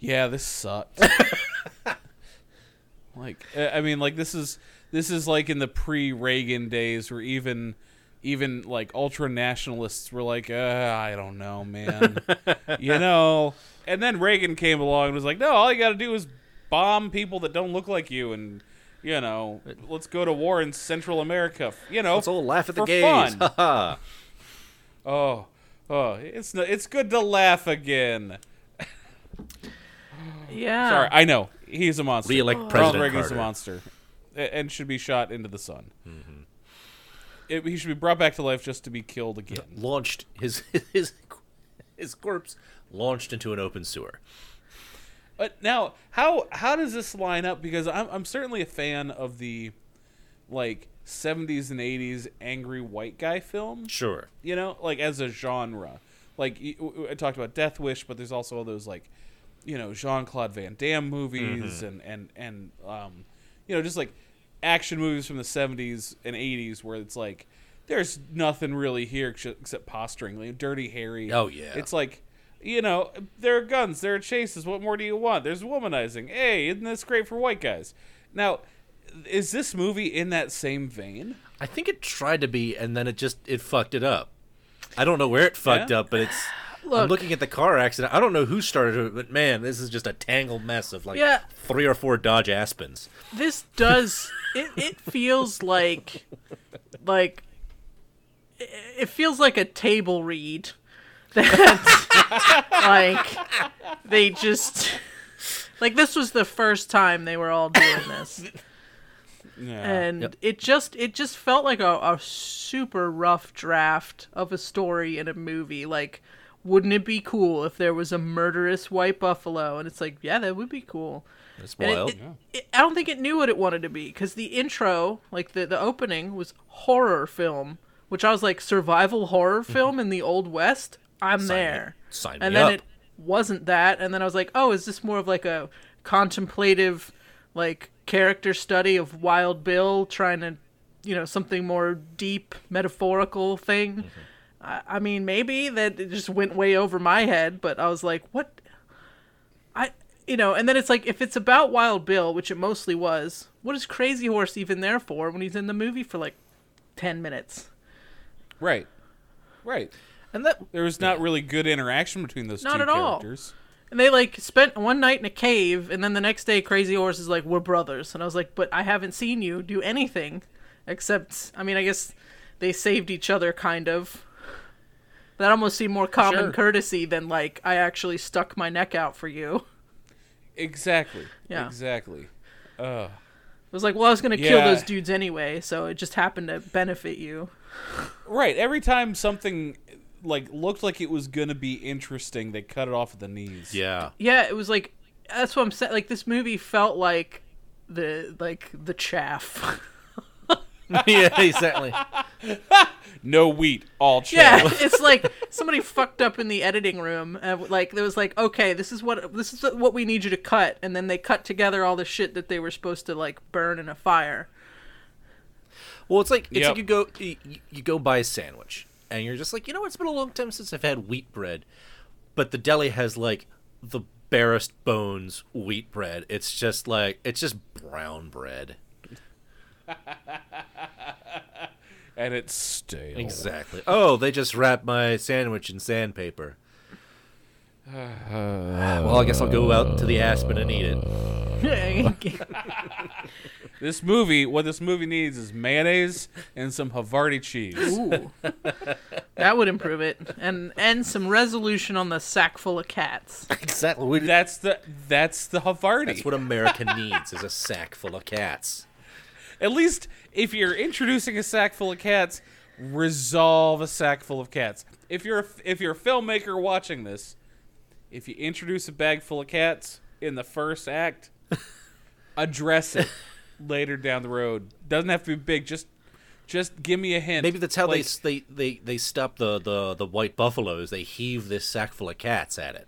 yeah, this sucked. Like I mean, like this is this is like in the pre-Reagan days where even even like ultra nationalists were like, uh, I don't know, man, you know. And then Reagan came along and was like, no, all you got to do is bomb people that don't look like you and. You know, let's go to war in Central America. You know, let's all laugh at the gays. Ha Oh, oh, it's no, it's good to laugh again. Yeah. Sorry, I know he's a monster. We elect oh. President Reagan's Carter. A monster, and should be shot into the sun. Mm-hmm. It, he should be brought back to life just to be killed again. Launched his his his corpse launched into an open sewer. But now, how how does this line up? Because I'm I'm certainly a fan of the, like seventies and eighties angry white guy film. Sure, you know, like as a genre. Like I talked about Death Wish, but there's also all those like, you know, Jean-Claude Van Damme movies mm-hmm. and and and um, you know, just like action movies from the seventies and eighties where it's like there's nothing really here except posturing, like Dirty Harry. Oh yeah, it's like. You know, there are guns, there are chases. What more do you want? There's womanizing. Hey, isn't this great for white guys? Now, is this movie in that same vein? I think it tried to be, and then it just it fucked it up. I don't know where it fucked yeah. up, but it's. Look, I'm looking at the car accident. I don't know who started it, but man, this is just a tangled mess of like yeah. three or four Dodge Aspens. This does. it, it feels like, like. It feels like a table read. That, like, they just... Like, this was the first time they were all doing this. Yeah. And yep. it just it just felt like a, a super rough draft of a story in a movie. Like, wouldn't it be cool if there was a murderous white buffalo? And it's like, yeah, that would be cool. That's wild. It, it, yeah. it, I don't think it knew what it wanted to be. Because the intro, like, the, the opening was horror film. Which I was like, survival horror film in the Old West? I'm Sign there. Me. Sign and me then up. It wasn't that. And then I was like, oh, is this more of like a contemplative, like character study of Wild Bill trying to, you know, something more deep, metaphorical thing? Mm-hmm. I, I mean, maybe that it just went way over my head, but I was like, what? I, you know, and then it's like, if it's about Wild Bill, which it mostly was, what is Crazy Horse even there for when he's in the movie for like ten minutes? Right. Right. And that, there was not really good interaction between those two characters. All. And they, like, spent one night in a cave, and then the next day Crazy Horse is like, we're brothers. And I was like, but I haven't seen you do anything except, I mean, I guess they saved each other, kind of. That almost seemed more common sure. courtesy than, like, I actually stuck my neck out for you. Exactly. Yeah. Exactly. Uh, it was like, well, I was going to yeah. kill those dudes anyway, so it just happened to benefit you. Right. Every time something... like looked like it was gonna be interesting, they cut it off at the knees. Yeah, yeah. It was like that's what I'm saying. Like this movie felt like the like the chaff. Yeah, exactly. No wheat, all chaff. Yeah, it's like somebody fucked up in the editing room. And like there was like, okay, this is what this is what we need you to cut, and then they cut together all the shit that they were supposed to like burn in a fire. Well, it's like it's yep. like you go you, you go buy a sandwich. And you're just like, you know, it's been a long time since I've had wheat bread. But the deli has, like, the barest bones wheat bread. It's just, like, it's just brown bread. And it's stale. Exactly. Oh, they just wrapped my sandwich in sandpaper. Uh, well, I guess I'll go out to the Aspen and eat it. This movie, what this movie needs is mayonnaise and some Havarti cheese. Ooh. That would improve it. And and some resolution on the sack full of cats. Exactly. That's the that's the Havarti. That's what America needs is a sack full of cats. At least if you're introducing a sack full of cats, resolve a sack full of cats. If you're a, if you're a filmmaker watching this, if you introduce a bag full of cats in the first act, address it later down the road. Doesn't have to be big. Just, just give me a hint. Maybe that's how like, they, they they they stop the, the, the white buffaloes. They heave this sack full of cats at it.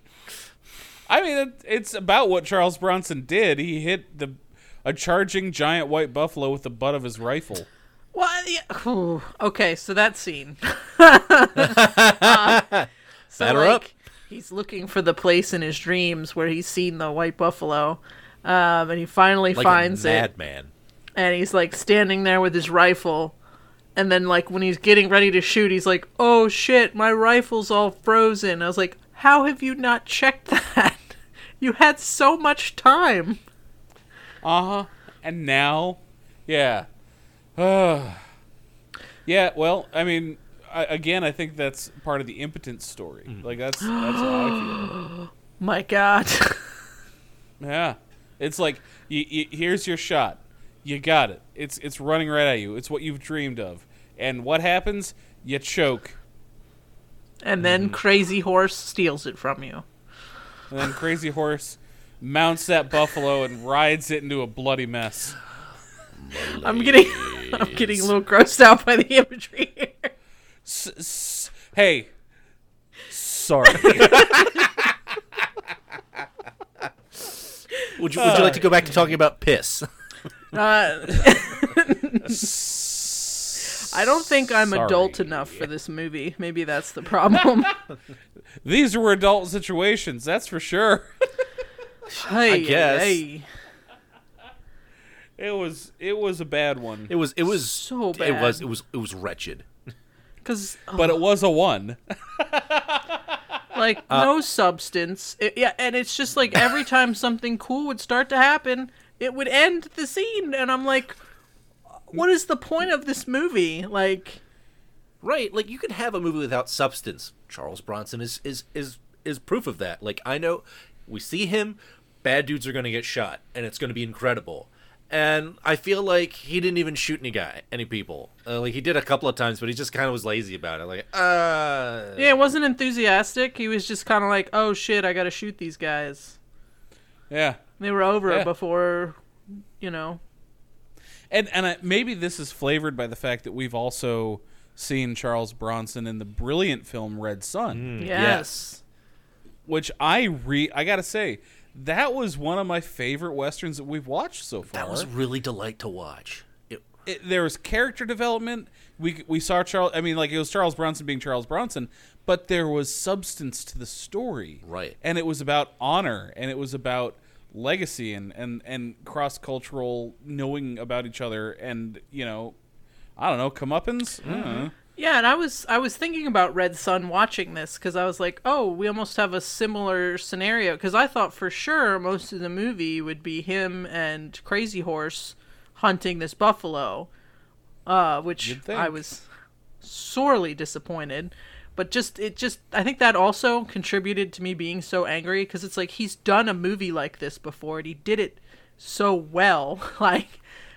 I mean, it, it's about what Charles Bronson did. He hit the a charging giant white buffalo with the butt of his rifle. Well, yeah. Ooh, okay, so that scene. uh, so Batter like, up. He's looking for the place in his dreams where he's seen the white buffalo. Um, and he finally like finds a mad it. Man. And he's like standing there with his rifle. And then like when he's getting ready to shoot, he's like, oh shit, my rifle's all frozen. I was like, how have you not checked that? You had so much time. Uh-huh. And now? Yeah. Uh, yeah, well, I mean, I, again, I think that's part of the impotence story. Mm. Like, that's, that's how I feel. My God. Yeah. It's like, you, you, here's your shot. You got it. It's it's running right at you. It's what you've dreamed of. And what happens? You choke. And then mm. Crazy Horse steals it from you. And then Crazy Horse mounts that buffalo and rides it into a bloody mess. Malaise. I'm getting I'm getting a little grossed out by the imagery here. S- s- hey, sorry. Would you Would you like to go back to talking about piss? Uh, I don't think I'm sorry. adult enough for this movie. Maybe that's the problem. These were adult situations, that's for sure. Hey, I guess. Hey. It was it was a bad one. It was it was so bad. It was it was it was wretched. Cause, oh. But it was a one. Like uh, no substance. It, yeah, and it's just like every time something cool would start to happen, it would end the scene, and I'm like, what is the point of this movie? Like, right? Like you could have a movie without substance. Charles Bronson is is is is proof of that. Like I know, we see him. Bad dudes are gonna get shot, and it's gonna be incredible. And I feel like he didn't even shoot any guy, any people. Uh, like he did a couple of times, but he just kind of was lazy about it. Like, uh yeah, it wasn't enthusiastic. He was just kind of like, "Oh shit, I gotta shoot these guys." Yeah, they were over yeah. before, you know. And and I, maybe this is flavored by the fact that we've also seen Charles Bronson in the brilliant film Red Sun. Mm. Yes. yes, which I re I gotta say. That was one of my favorite westerns that we've watched so far. That was really delight to watch. It, it, there was character development. We we saw Charles. I mean, like it was Charles Bronson being Charles Bronson, but there was substance to the story, right? And it was about honor, and it was about legacy, and and, and cross cultural knowing about each other, and you know, I don't know, comeuppance. Mm-hmm. I don't know. Yeah, and I was I was thinking about Red Sun watching this because I was like, oh, we almost have a similar scenario because I thought for sure most of the movie would be him and Crazy Horse hunting this buffalo, uh, which I was sorely disappointed. But just it just I think that also contributed to me being so angry because it's like he's done a movie like this before and he did it so well, like.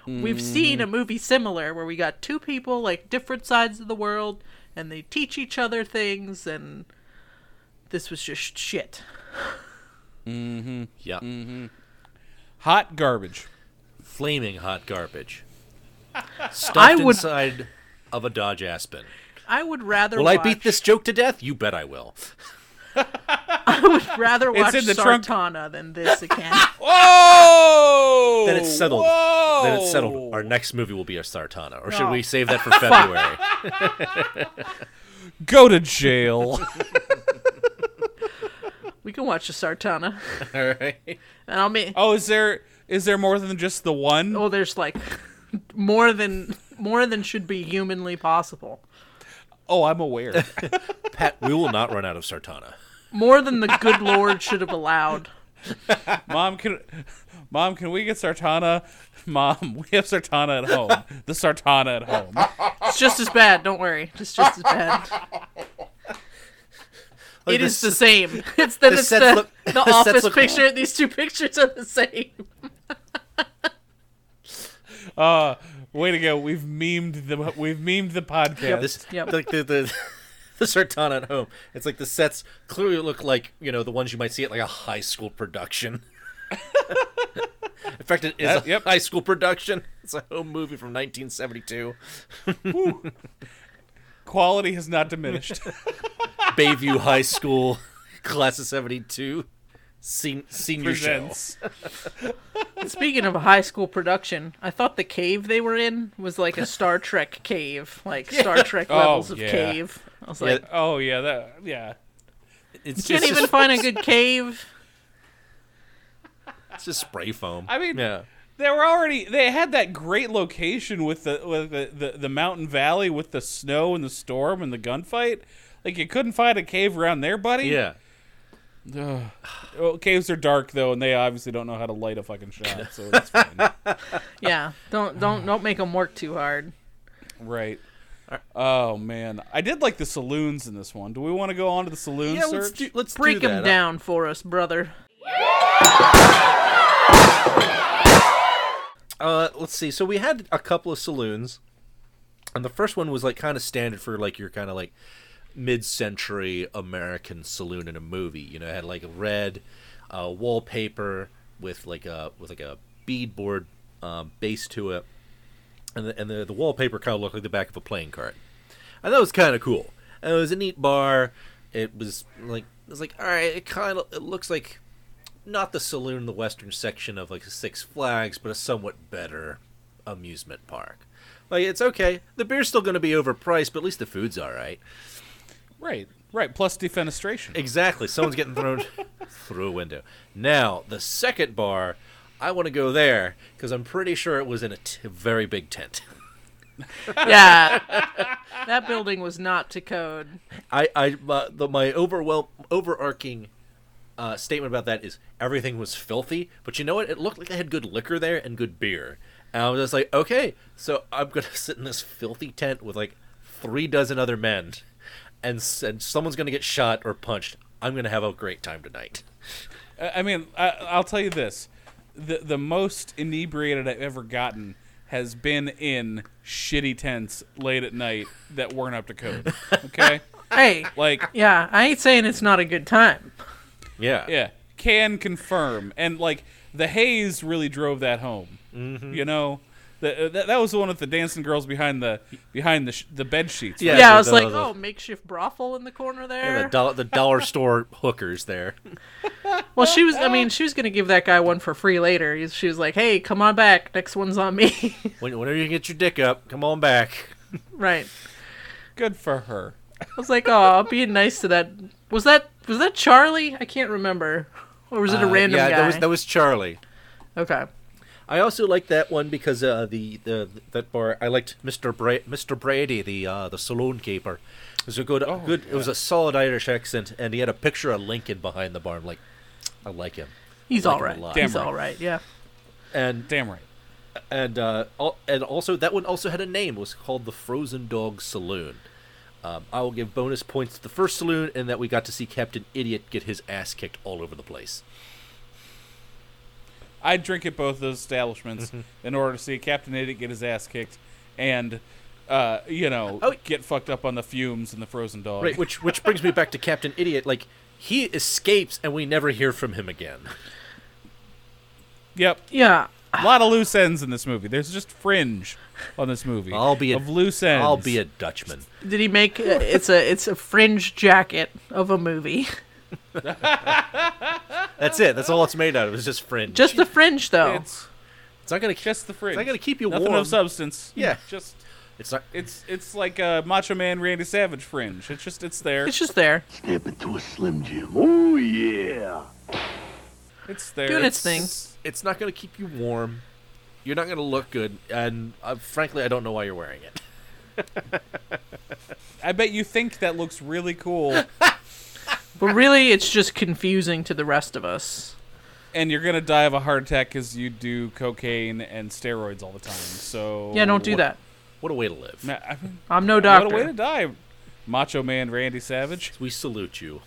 We've seen a movie similar where we got two people like different sides of the world and they teach each other things and this was just shit. Mm-hmm. Yeah. Mm-hmm. Hot garbage. Flaming hot garbage. Stuffed I would... inside of a Dodge Aspen. I would rather Will watch... I beat this joke to death? You bet I will. I would rather watch Sartana trunk. than this again. Whoa! Then it's settled. Whoa! Then it's settled. Our next movie will be a Sartana. Or no. Should we save that for February? Go to jail. We can watch a Sartana. All right. And I'll be- oh, is there is there more than just the one? Oh, there's like more than more than should be humanly possible. Oh, I'm aware. Pat, we will not run out of Sartana. More than the good Lord should have allowed. Mom, can Mom, can we get Sartana? Mom, we have Sartana at home. The Sartana at home. It's just as bad. Don't worry. It's just as bad. Like it the, is the same. It's the, the, it's the, look, the, the office picture. Cool. These two pictures are the same. uh, way to go. We've memed the we've memed the podcast. Yep. This, yep. Like the, the, the Sartana at home. It's like the sets clearly look like, you know, the ones you might see at like a high school production. In fact, it is that, a yep. high school production. It's a home movie from nineteen seventy-two. Quality has not diminished. Bayview High School, Class of seventy-two, sen- senior presents. Show. Speaking of a high school production, I thought the cave they were in was like a Star Trek cave, like yeah. Star Trek oh, levels of yeah. cave. I was yeah. like, oh yeah, that yeah. It's you just, can't even just, find a good cave. It's just spray foam. I mean, yeah. They were already. They had that great location with the with the, the, the mountain valley with the snow and the storm and the gunfight. Like, you couldn't find a cave around there, buddy? Yeah. Ugh. Well, caves are dark, though, and they obviously don't know how to light a fucking shot, so that's fine. yeah. Don't don't don't make them work too hard. Right. Oh, man. I did like the saloons in this one. Do we want to go on to the saloon yeah, search? Let's, do, let's break do them down for us, brother. Uh, let's see. So we had a couple of saloons, and the first one was, like, kind of standard for, like, your kind of, like, mid-century American saloon in a movie. You know, it had like a red uh, wallpaper with like a with like a beadboard um, base to it, and the, and the the wallpaper kind of looked like the back of a playing card. And that was kind of cool. And it was a neat bar. It was like it was like all right. It kind of it looks like not the saloon in the western section of like Six Flags, but a somewhat better amusement park. Like it's okay. The beer's still going to be overpriced, but at least the food's all right. Right, right. Plus defenestration. Exactly. Someone's getting thrown through a window. Now, the second bar, I want to go there because I'm pretty sure it was in a t- very big tent. yeah, that building was not to code. I, I, my, the, my overwhel- overarching uh, statement about that is everything was filthy. But you know what? It looked like they had good liquor there and good beer. And I was just like, okay, so I'm gonna sit in this filthy tent with like three dozen other men. And, and someone's going to get shot or punched. I'm going to have a great time tonight. I mean, I, I'll tell you this. The the most inebriated I've ever gotten has been in shitty tents late at night that weren't up to code. Okay? Hey. Like, yeah, I ain't saying it's not a good time. Yeah. Yeah. Can confirm. And, like, the haze really drove that home. Mm-hmm. You know? The, that, that was the one with the dancing girls behind the behind the sh- the bed sheets. Right? Yeah, yeah, I was the, like, the, oh, makeshift brothel in the corner there. Yeah, the, do- the dollar store hookers there. Well, she was. I mean, she was gonna give that guy one for free later. She was like, hey, come on back. Next one's on me. when, whenever you get your dick up, come on back. Right. Good for her. I was like, oh, being nice to that. Was that was that Charlie? I can't remember. Or was it a uh, random yeah, guy? Yeah, that was that was Charlie. Okay. I also like that one because uh, the, the that bar I liked Mister Bra- Mister Brady, the uh, the saloon keeper. It was a good, oh, good. Yeah. It was a solid Irish accent, and he had a picture of Lincoln behind the bar. I'm like, I like him. He's like all right. Him Damn He's right. all right. Yeah. And Damn right. And uh, all, and also that one also had a name. It was called the Frozen Dog Saloon. Um, I will give bonus points to the first saloon, and that we got to see Captain Idiot get his ass kicked all over the place. I'd drink at both those establishments mm-hmm. in order to see Captain Idiot get his ass kicked and, uh, you know, oh. get fucked up on the fumes and the frozen dog. Right, which which brings me back to Captain Idiot. Like, he escapes and we never hear from him again. Yep. Yeah. A lot of loose ends in this movie. There's just fringe on this movie. I'll be a, of loose ends. I'll be a Dutchman. Did he make... A, it's a it's a fringe jacket of a movie. That's it. That's all it's made out of. It's just fringe. Just the fringe, though. It's, it's not gonna just the fringe. It's not gonna keep you Nothing warm. Nothing of substance. Yeah. Just it's not. It's it's like a Macho Man Randy Savage fringe. It's just it's there. It's just there. Snap into a Slim Jim. Oh yeah. It's there. Doing its, its thing. It's not gonna keep you warm. You're not gonna look good, and uh, frankly, I don't know why you're wearing it. I bet you think that looks really cool. But really, it's just confusing to the rest of us. And you're going to die of a heart attack because you do cocaine and steroids all the time. So yeah, don't do what, that. What a way to live. I mean, I'm no doctor. What a way to die, Macho Man Randy Savage. We salute you.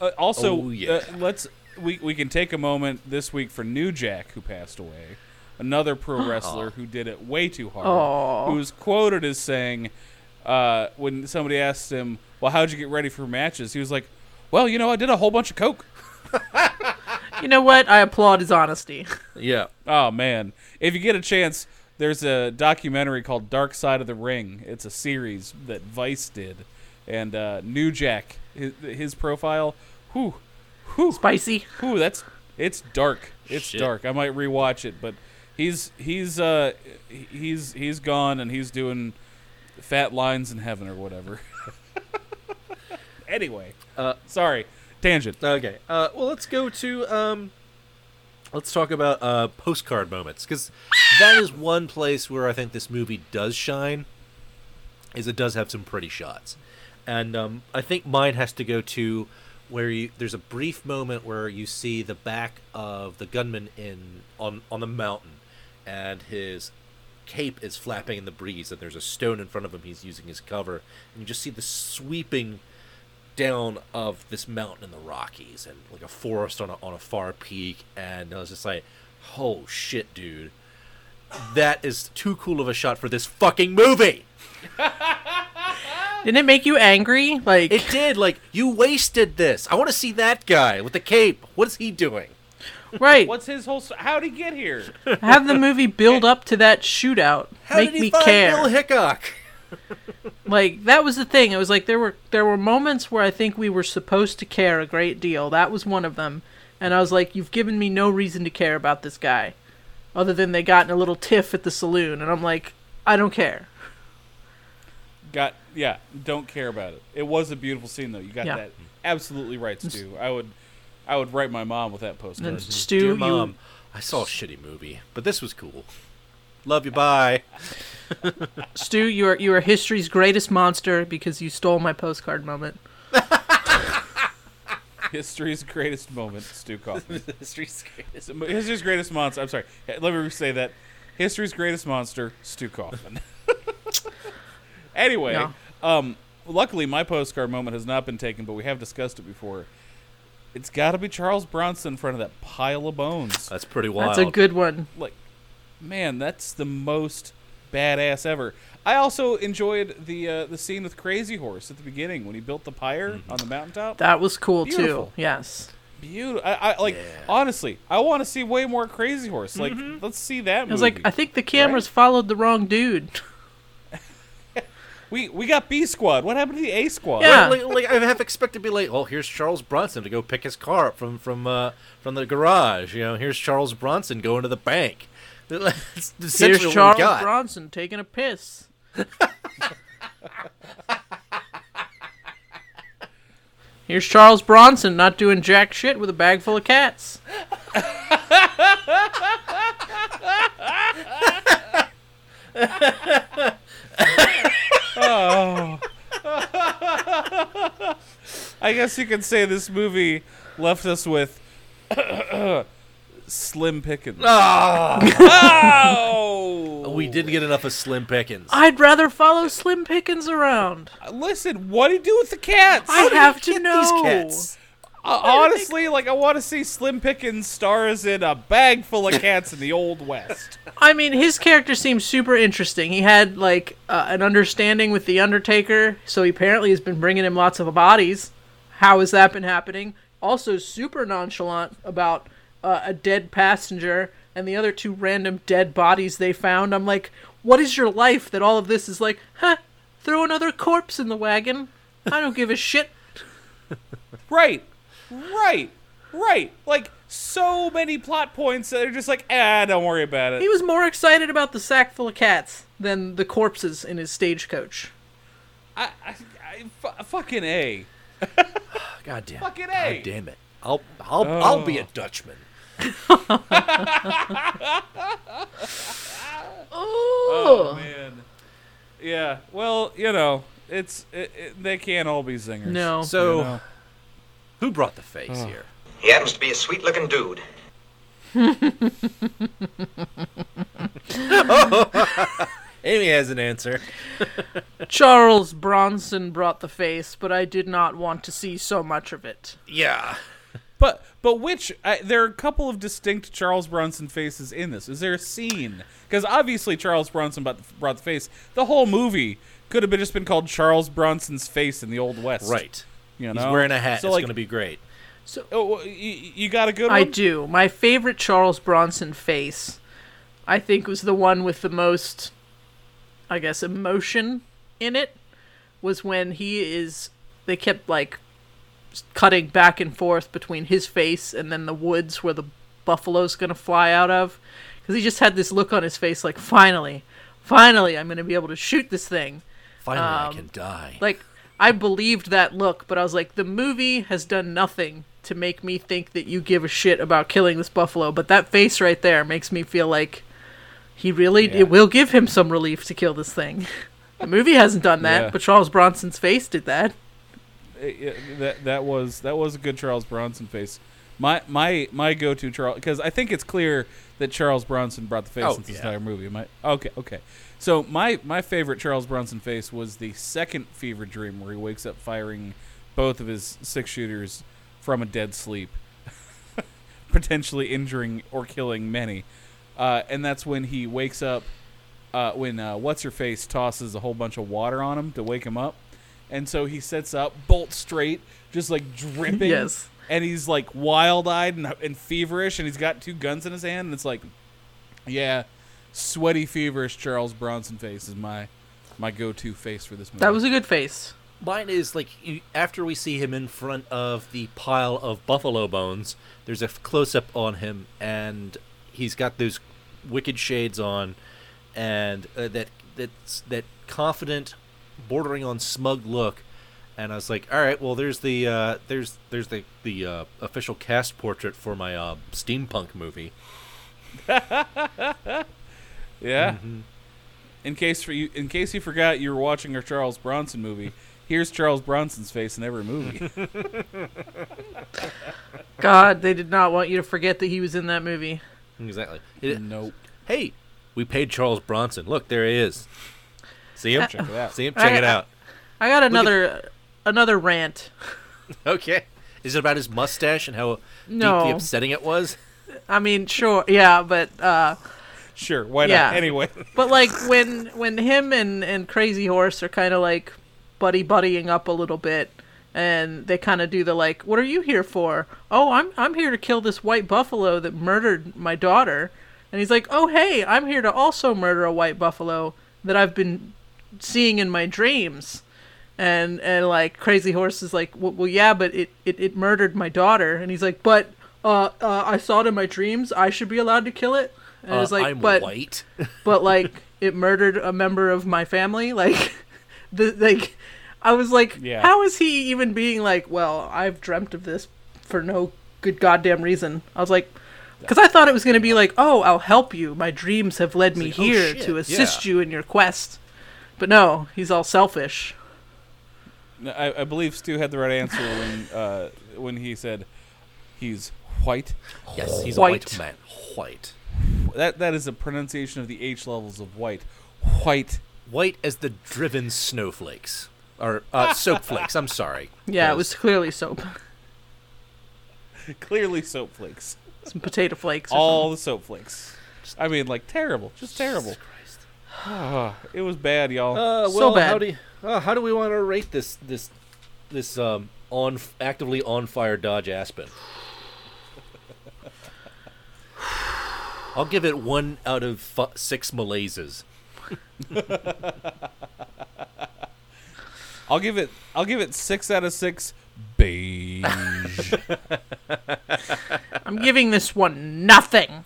Uh, also, oh, yeah. uh, let's we, we can take a moment this week for New Jack, who passed away. Another pro wrestler who did it way too hard. Aww. Who's quoted as saying, uh, when somebody asked him, well, how'd you get ready for matches? He was like, well, you know, I did a whole bunch of coke. You know what? I applaud his honesty. Yeah. Oh, man. If you get a chance, there's a documentary called Dark Side of the Ring. It's a series that Vice did. And uh, New Jack, his, his profile, whew, whew. Spicy. Whew, that's, it's dark. It's Shit. dark. I might rewatch it, but he's he's uh he's he's gone and he's doing fat lines in heaven or whatever. Anyway, uh, sorry, tangent. Okay. Uh, well, let's go to um, let's talk about uh postcard moments, because that is one place where I think this movie does shine. Is it does have some pretty shots, and um, I think mine has to go to where you, there's a brief moment where you see the back of the gunman in on on the mountain. And his cape is flapping in the breeze, and there's a stone in front of him he's using as cover. And you just see the sweeping down of this mountain in the Rockies, and like a forest on a, on a far peak. And I was just like, oh, shit, dude. That is too cool of a shot for this fucking movie! Didn't it make you angry? Like it did. Like, you wasted this. I want to see that guy with the cape. What is he doing? Right. What's his whole? St- How'd he get here? Have the movie build up to that shootout. How Make did he me find care. Bill Hickok? Like, that was the thing. It was like there were there were moments where I think we were supposed to care a great deal. That was one of them, and I was like, you've given me no reason to care about this guy, other than they got in a little tiff at the saloon, and I'm like, I don't care. Got yeah, don't care about it. It was a beautiful scene though. You got yeah. that absolutely right, Stu. I would. I would write my mom with that postcard. And Stu, Dear Mom, you... I saw a shitty movie, but this was cool. Love you, bye. Stu, you are you are history's greatest monster because you stole my postcard moment. History's greatest moment, Stu Kaufman. History's greatest. History's greatest monster. I'm sorry. Let me say that. History's greatest monster, Stu Kaufman. Anyway, no. um, luckily my postcard moment has not been taken, but we have discussed it before. It's got to be Charles Bronson in front of that pile of bones. That's pretty wild. That's a good one. Like, man, that's the most badass ever. I also enjoyed the uh, the scene with Crazy Horse at the beginning when he built the pyre mm-hmm. on the mountaintop. That was cool Beautiful. too. Yes. Beautiful. I, I like yeah. honestly, I want to see way more Crazy Horse. Like, mm-hmm. let's see that movie. I was like, I think the cameras right? followed the wrong dude. We we got B Squad. What happened to the A Squad? Yeah, like, like, I half expected to be like, oh, here's Charles Bronson to go pick his car up from from uh, from the garage. You know, here's Charles Bronson going to the bank. That's here's Charles Bronson taking a piss. Here's Charles Bronson not doing jack shit with a bag full of cats. Oh. I guess you could say this movie left us with Slim Pickens. Oh. Oh. We didn't get enough of Slim Pickens. I'd rather follow Slim Pickens around. Listen, what do you do with the cats? I have to know. These cats? Uh, honestly, think... like I want to see Slim Pickens stars in a bag full of cats in the Old West. I mean, his character seems super interesting. He had like uh, an understanding with the Undertaker, so he apparently has been bringing him lots of bodies. How has that been happening? Also, super nonchalant about uh, a dead passenger and the other two random dead bodies they found. I'm like, what is your life that all of this is like? Huh? Throw another corpse in the wagon. I don't give a shit. Right. Right, right. Like, so many plot points that are just like, ah, don't worry about it. He was more excited about the sack full of cats than the corpses in his stagecoach. I, I, I f- fucking A. God damn. Fucking A. God damn it. I'll, I'll, oh. I'll be a Dutchman. Oh, man. Yeah. Well, you know, it's it, it, they can't all be zingers. No. So. You know. Who brought the face oh. here? He happens to be a sweet-looking dude. Oh, Amy has an answer. Charles Bronson brought the face, but I did not want to see so much of it. Yeah. But but which, I, there are a couple of distinct Charles Bronson faces in this. Is there a scene? Because obviously Charles Bronson brought the, brought the face. The whole movie could have been, just been called Charles Bronson's Face in the Old West. Right. You know? He's wearing a hat. So it's like, going to be great. So, oh, you, you got a good one? I do. My favorite Charles Bronson face, I think, was the one with the most, I guess, emotion in it, was when he is, they kept, like, cutting back and forth between his face and then the woods where the buffalo's going to fly out of. Because he just had this look on his face like, finally, finally, I'm going to be able to shoot this thing. Finally, um, I can die. Like, I believed that look, but I was like, the movie has done nothing to make me think that you give a shit about killing this buffalo, but that face right there makes me feel like he really, yeah. it will give him some relief to kill this thing. The movie hasn't done that, yeah. but Charles Bronson's face did that. It, it, that that was that was a good Charles Bronson face. My my my go-to Charles, because I think it's clear that Charles Bronson brought the face oh, in this yeah. entire movie. My okay okay. So my, my favorite Charles Bronson face was the second Fever Dream, where he wakes up firing both of his six shooters from a dead sleep, potentially injuring or killing many. Uh, and that's when he wakes up uh, when uh, what's her face tosses a whole bunch of water on him to wake him up, and so he sits up bolt straight, just like dripping. Yes. And he's like wild-eyed and, and feverish, and he's got two guns in his hand, and it's like, yeah, sweaty, feverish Charles Bronson face is my my go-to face for this movie. That was a good face. Mine is like, after we see him in front of the pile of buffalo bones, there's a close-up on him, and he's got those wicked shades on, and uh, that that's, that confident, bordering on smug look. And I was like, all right, well, there's the uh, there's there's the the uh, official cast portrait for my uh, steampunk movie. Yeah. Mm-hmm. In case for you, in case you forgot, you were watching a Charles Bronson movie. Here's Charles Bronson's face in every movie. God, they did not want you to forget that he was in that movie. Exactly. It, nope. Hey, we paid Charles Bronson. Look, there he is. See him. Uh, Check it out. See him. Check I, it out. I got another. Another rant. Okay. Is it about his mustache and how no. deeply upsetting it was? I mean, sure, yeah, but... Uh, sure, why yeah. not? Anyway. But, like, when when him and, and Crazy Horse are kind of, like, buddy-buddying up a little bit, and they kind of do the, like, what are you here for? Oh, I'm I'm here to kill this white buffalo that murdered my daughter. And he's like, oh, hey, I'm here to also murder a white buffalo that I've been seeing in my dreams. And, and like, Crazy Horse is like, well, well yeah, but it, it, it murdered my daughter. And he's like, but uh, uh, I saw it in my dreams. I should be allowed to kill it. And uh, it's like, I'm but, white. But, like, it murdered a member of my family. Like, the, like I was like, yeah. how is he even being like, well, I've dreamt of this for no good goddamn reason. I was like, because I thought it was going to be like, oh, I'll help you. My dreams have led me like, here oh, to assist yeah. you in your quest. But no, he's all selfish. I, I believe Stu had the right answer when uh, when he said he's white. Yes, he's white. A white man. White. That that is a pronunciation of the H levels of white. White. White as the driven snowflakes. Or uh, soap flakes, I'm sorry. Yeah, yes. It was clearly soap. Clearly soap flakes. Some potato flakes. Or All something. The soap flakes. Just, I mean, like, terrible. Just terrible. Christ. Oh, it was bad, y'all. Uh, well, so bad. Howdy. Uh, how do we want to rate this this this um, on actively on fire Dodge Aspen? I'll give it one out of fu- six malaises. I'll give it I'll give it six out of six beige. I'm giving this one nothing.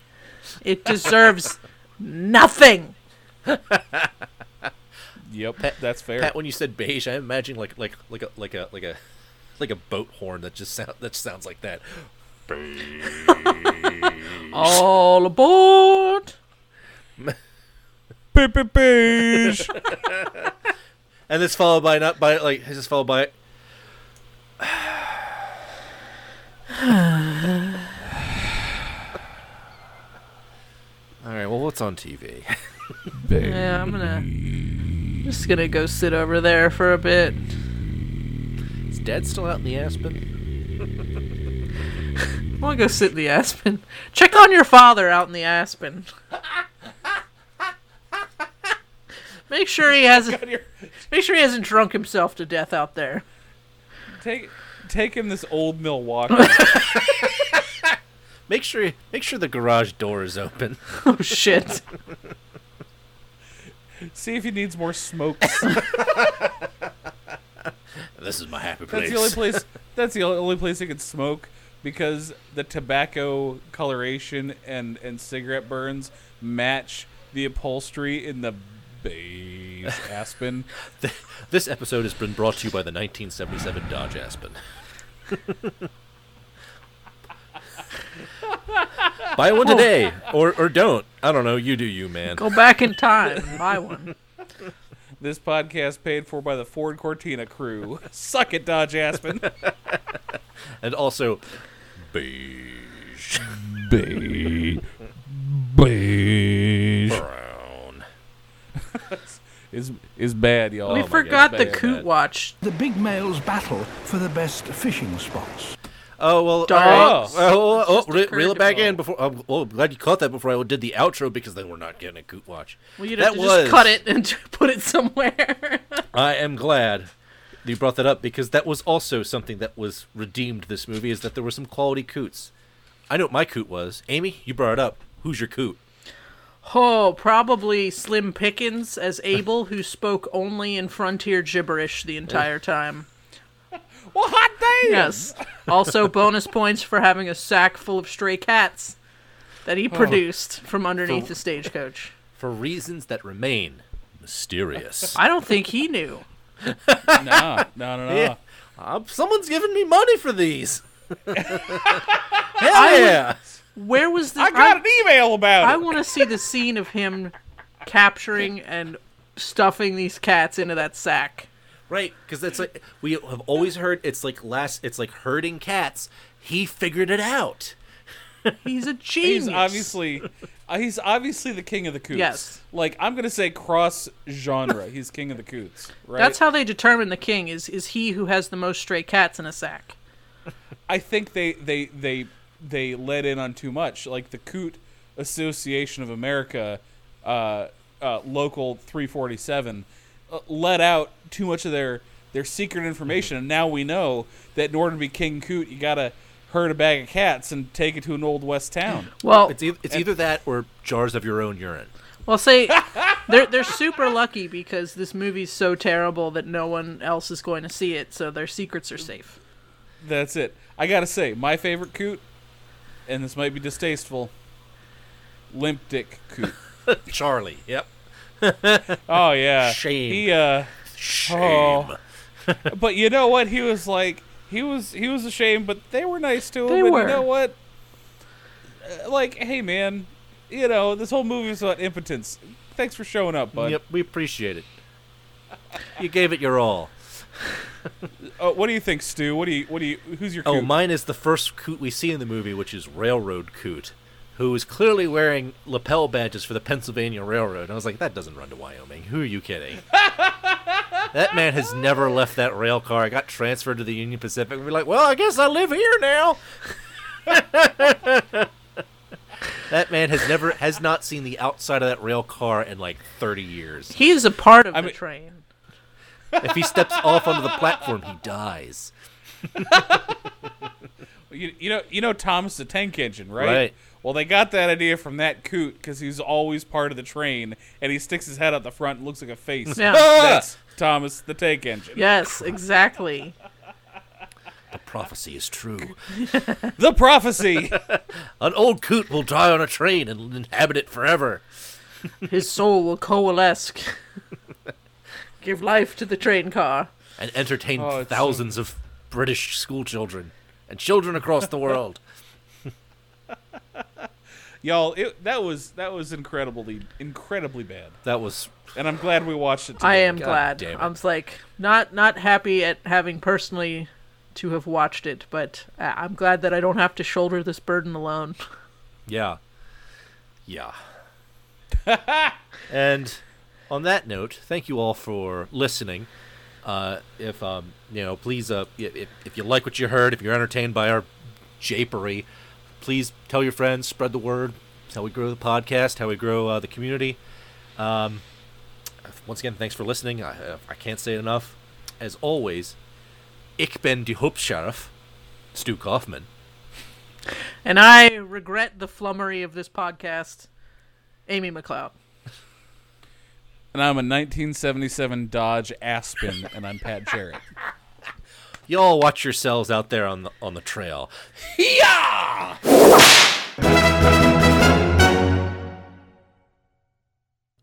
It deserves nothing. Yep, Pat, that's fair. Pat, when you said beige, I imagine like like like a like a like a like a boat horn that just sound that sounds like that. Beige. All aboard. Beige. And it's followed by not by like it's just followed by. on T V. Yeah, I'm gonna just gonna go sit over there for a bit. Is Dad still out in the Aspen? I'm gonna go sit in the Aspen. Check on your father out in the Aspen. Make sure he hasn't. Make sure he hasn't drunk himself to death out there. Take, take him this old Milwaukee. Make sure, make sure the garage door is open. Oh shit! See if he needs more smokes. This is my happy place. That's the only place. That's the only place he could smoke because the tobacco coloration and, and cigarette burns match the upholstery in the base Aspen. This episode has been brought to you by the nineteen seventy-seven Dodge Aspen. Buy one today, or or don't. I don't know. You do you, man. Go back in time and buy one. This podcast paid for by the Ford Cortina crew. Suck it, Dodge Aspen. And also, beige. Beige. Beige. Brown. It's, it's bad, y'all. We oh forgot God, the coot watch. The big males battle for the best fishing spots. Oh, well, dogs. Right. Oh, oh, oh, re- reel it back in before. I'm oh, glad you caught that before I did the outro because then we're not getting a coot watch. Well, you'd have that to was, just cut it and put it somewhere. I am glad you brought that up because that was also something that was redeemed this movie is that there were some quality coots. I know what my coot was. Amy, you brought it up. Who's your coot? Oh, probably Slim Pickens as Abel, who spoke only in frontier gibberish the entire time. Well, hot damn! Yes. Also, bonus points for having a sack full of stray cats that he produced oh, from underneath for, the stagecoach. For reasons that remain mysterious. I don't think he knew. No, no, no, no. Yeah. Uh, someone's giving me money for these. Hell yeah! Where was the? I got I, an email about I it. I want to see the scene of him capturing and stuffing these cats into that sack. Right, because that's like we have always heard. It's like last. It's like herding cats. He figured it out. He's a genius. He's obviously, uh, he's obviously the king of the coots. Yes. Like I'm gonna say cross genre. He's king of the coots. Right. That's how they determine the king is is he who has the most stray cats in a sack. I think they they they they let in on too much. Like the Coot Association of America, uh, uh, local three forty-seven. Let out too much of their, their secret information, and now we know that in order to be King Coot, you gotta herd a bag of cats and take it to an old west town. Well, it's either, it's either that or jars of your own urine. Well, say they're they're super lucky because this movie's so terrible that no one else is going to see it, so their secrets are safe. That's it. I gotta say, my favorite coot, and this might be distasteful, Limp Dick Coot. Charlie. Yep. Oh yeah, shame. He, uh, shame. Oh. But you know what? He was like, he was, he was ashamed. But they were nice to him. They and were. You know what? Like, hey man, you know this whole movie is about impotence. Thanks for showing up, bud. Yep, we appreciate it. You gave it your all. Oh, what do you think, Stu? What do you? What do you? Who's your? Coot? Oh, mine is the first coot we see in the movie, which is Railroad Coot, who is clearly wearing lapel badges for the Pennsylvania Railroad. And I was like, that doesn't run to Wyoming. Who are you kidding? That man has never left that rail car. I got transferred to the Union Pacific. And we're like, well, I guess I live here now. That man has never, has not seen the outside of that rail car in like thirty years. He is a part of I the mean, train. If he steps off onto the platform, he dies. you, you know, you know Thomas the Tank Engine, right? Right. Well, they got that idea from that coot because he's always part of the train, and he sticks his head out the front and looks like a face. Yeah. That's Thomas the Tank Engine. Yes, exactly. The prophecy is true. The prophecy! An old coot will die on a train and inhabit it forever. His soul will coalesce. Give life to the train car. And entertain oh, thousands so... of British schoolchildren and children across the world. Y'all, it, that was that was incredibly incredibly bad. That was, and I'm glad we watched it today. I am God glad. Damn it. I was like not not happy at having personally to have watched it, but I'm glad that I don't have to shoulder this burden alone. Yeah, yeah. And on that note, thank you all for listening. Uh, if um, you know, please, uh, if, if you like what you heard, if you're entertained by our japery, please tell your friends, spread the word. It's how we grow the podcast, how we grow uh, the community. Um, once again, thanks for listening. I, I can't say it enough. As always, ich bin die Hauptsheriff, Stu Kaufman. And I regret the flummery of this podcast, Amy McLeod. And I'm a nineteen seventy-seven Dodge Aspen, and I'm Pat Jarrett. Y'all watch yourselves out there on the on the trail. Yeah!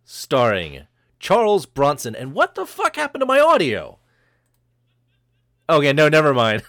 Starring Charles Bronson. And what the fuck happened to my audio? Okay, no, never mind.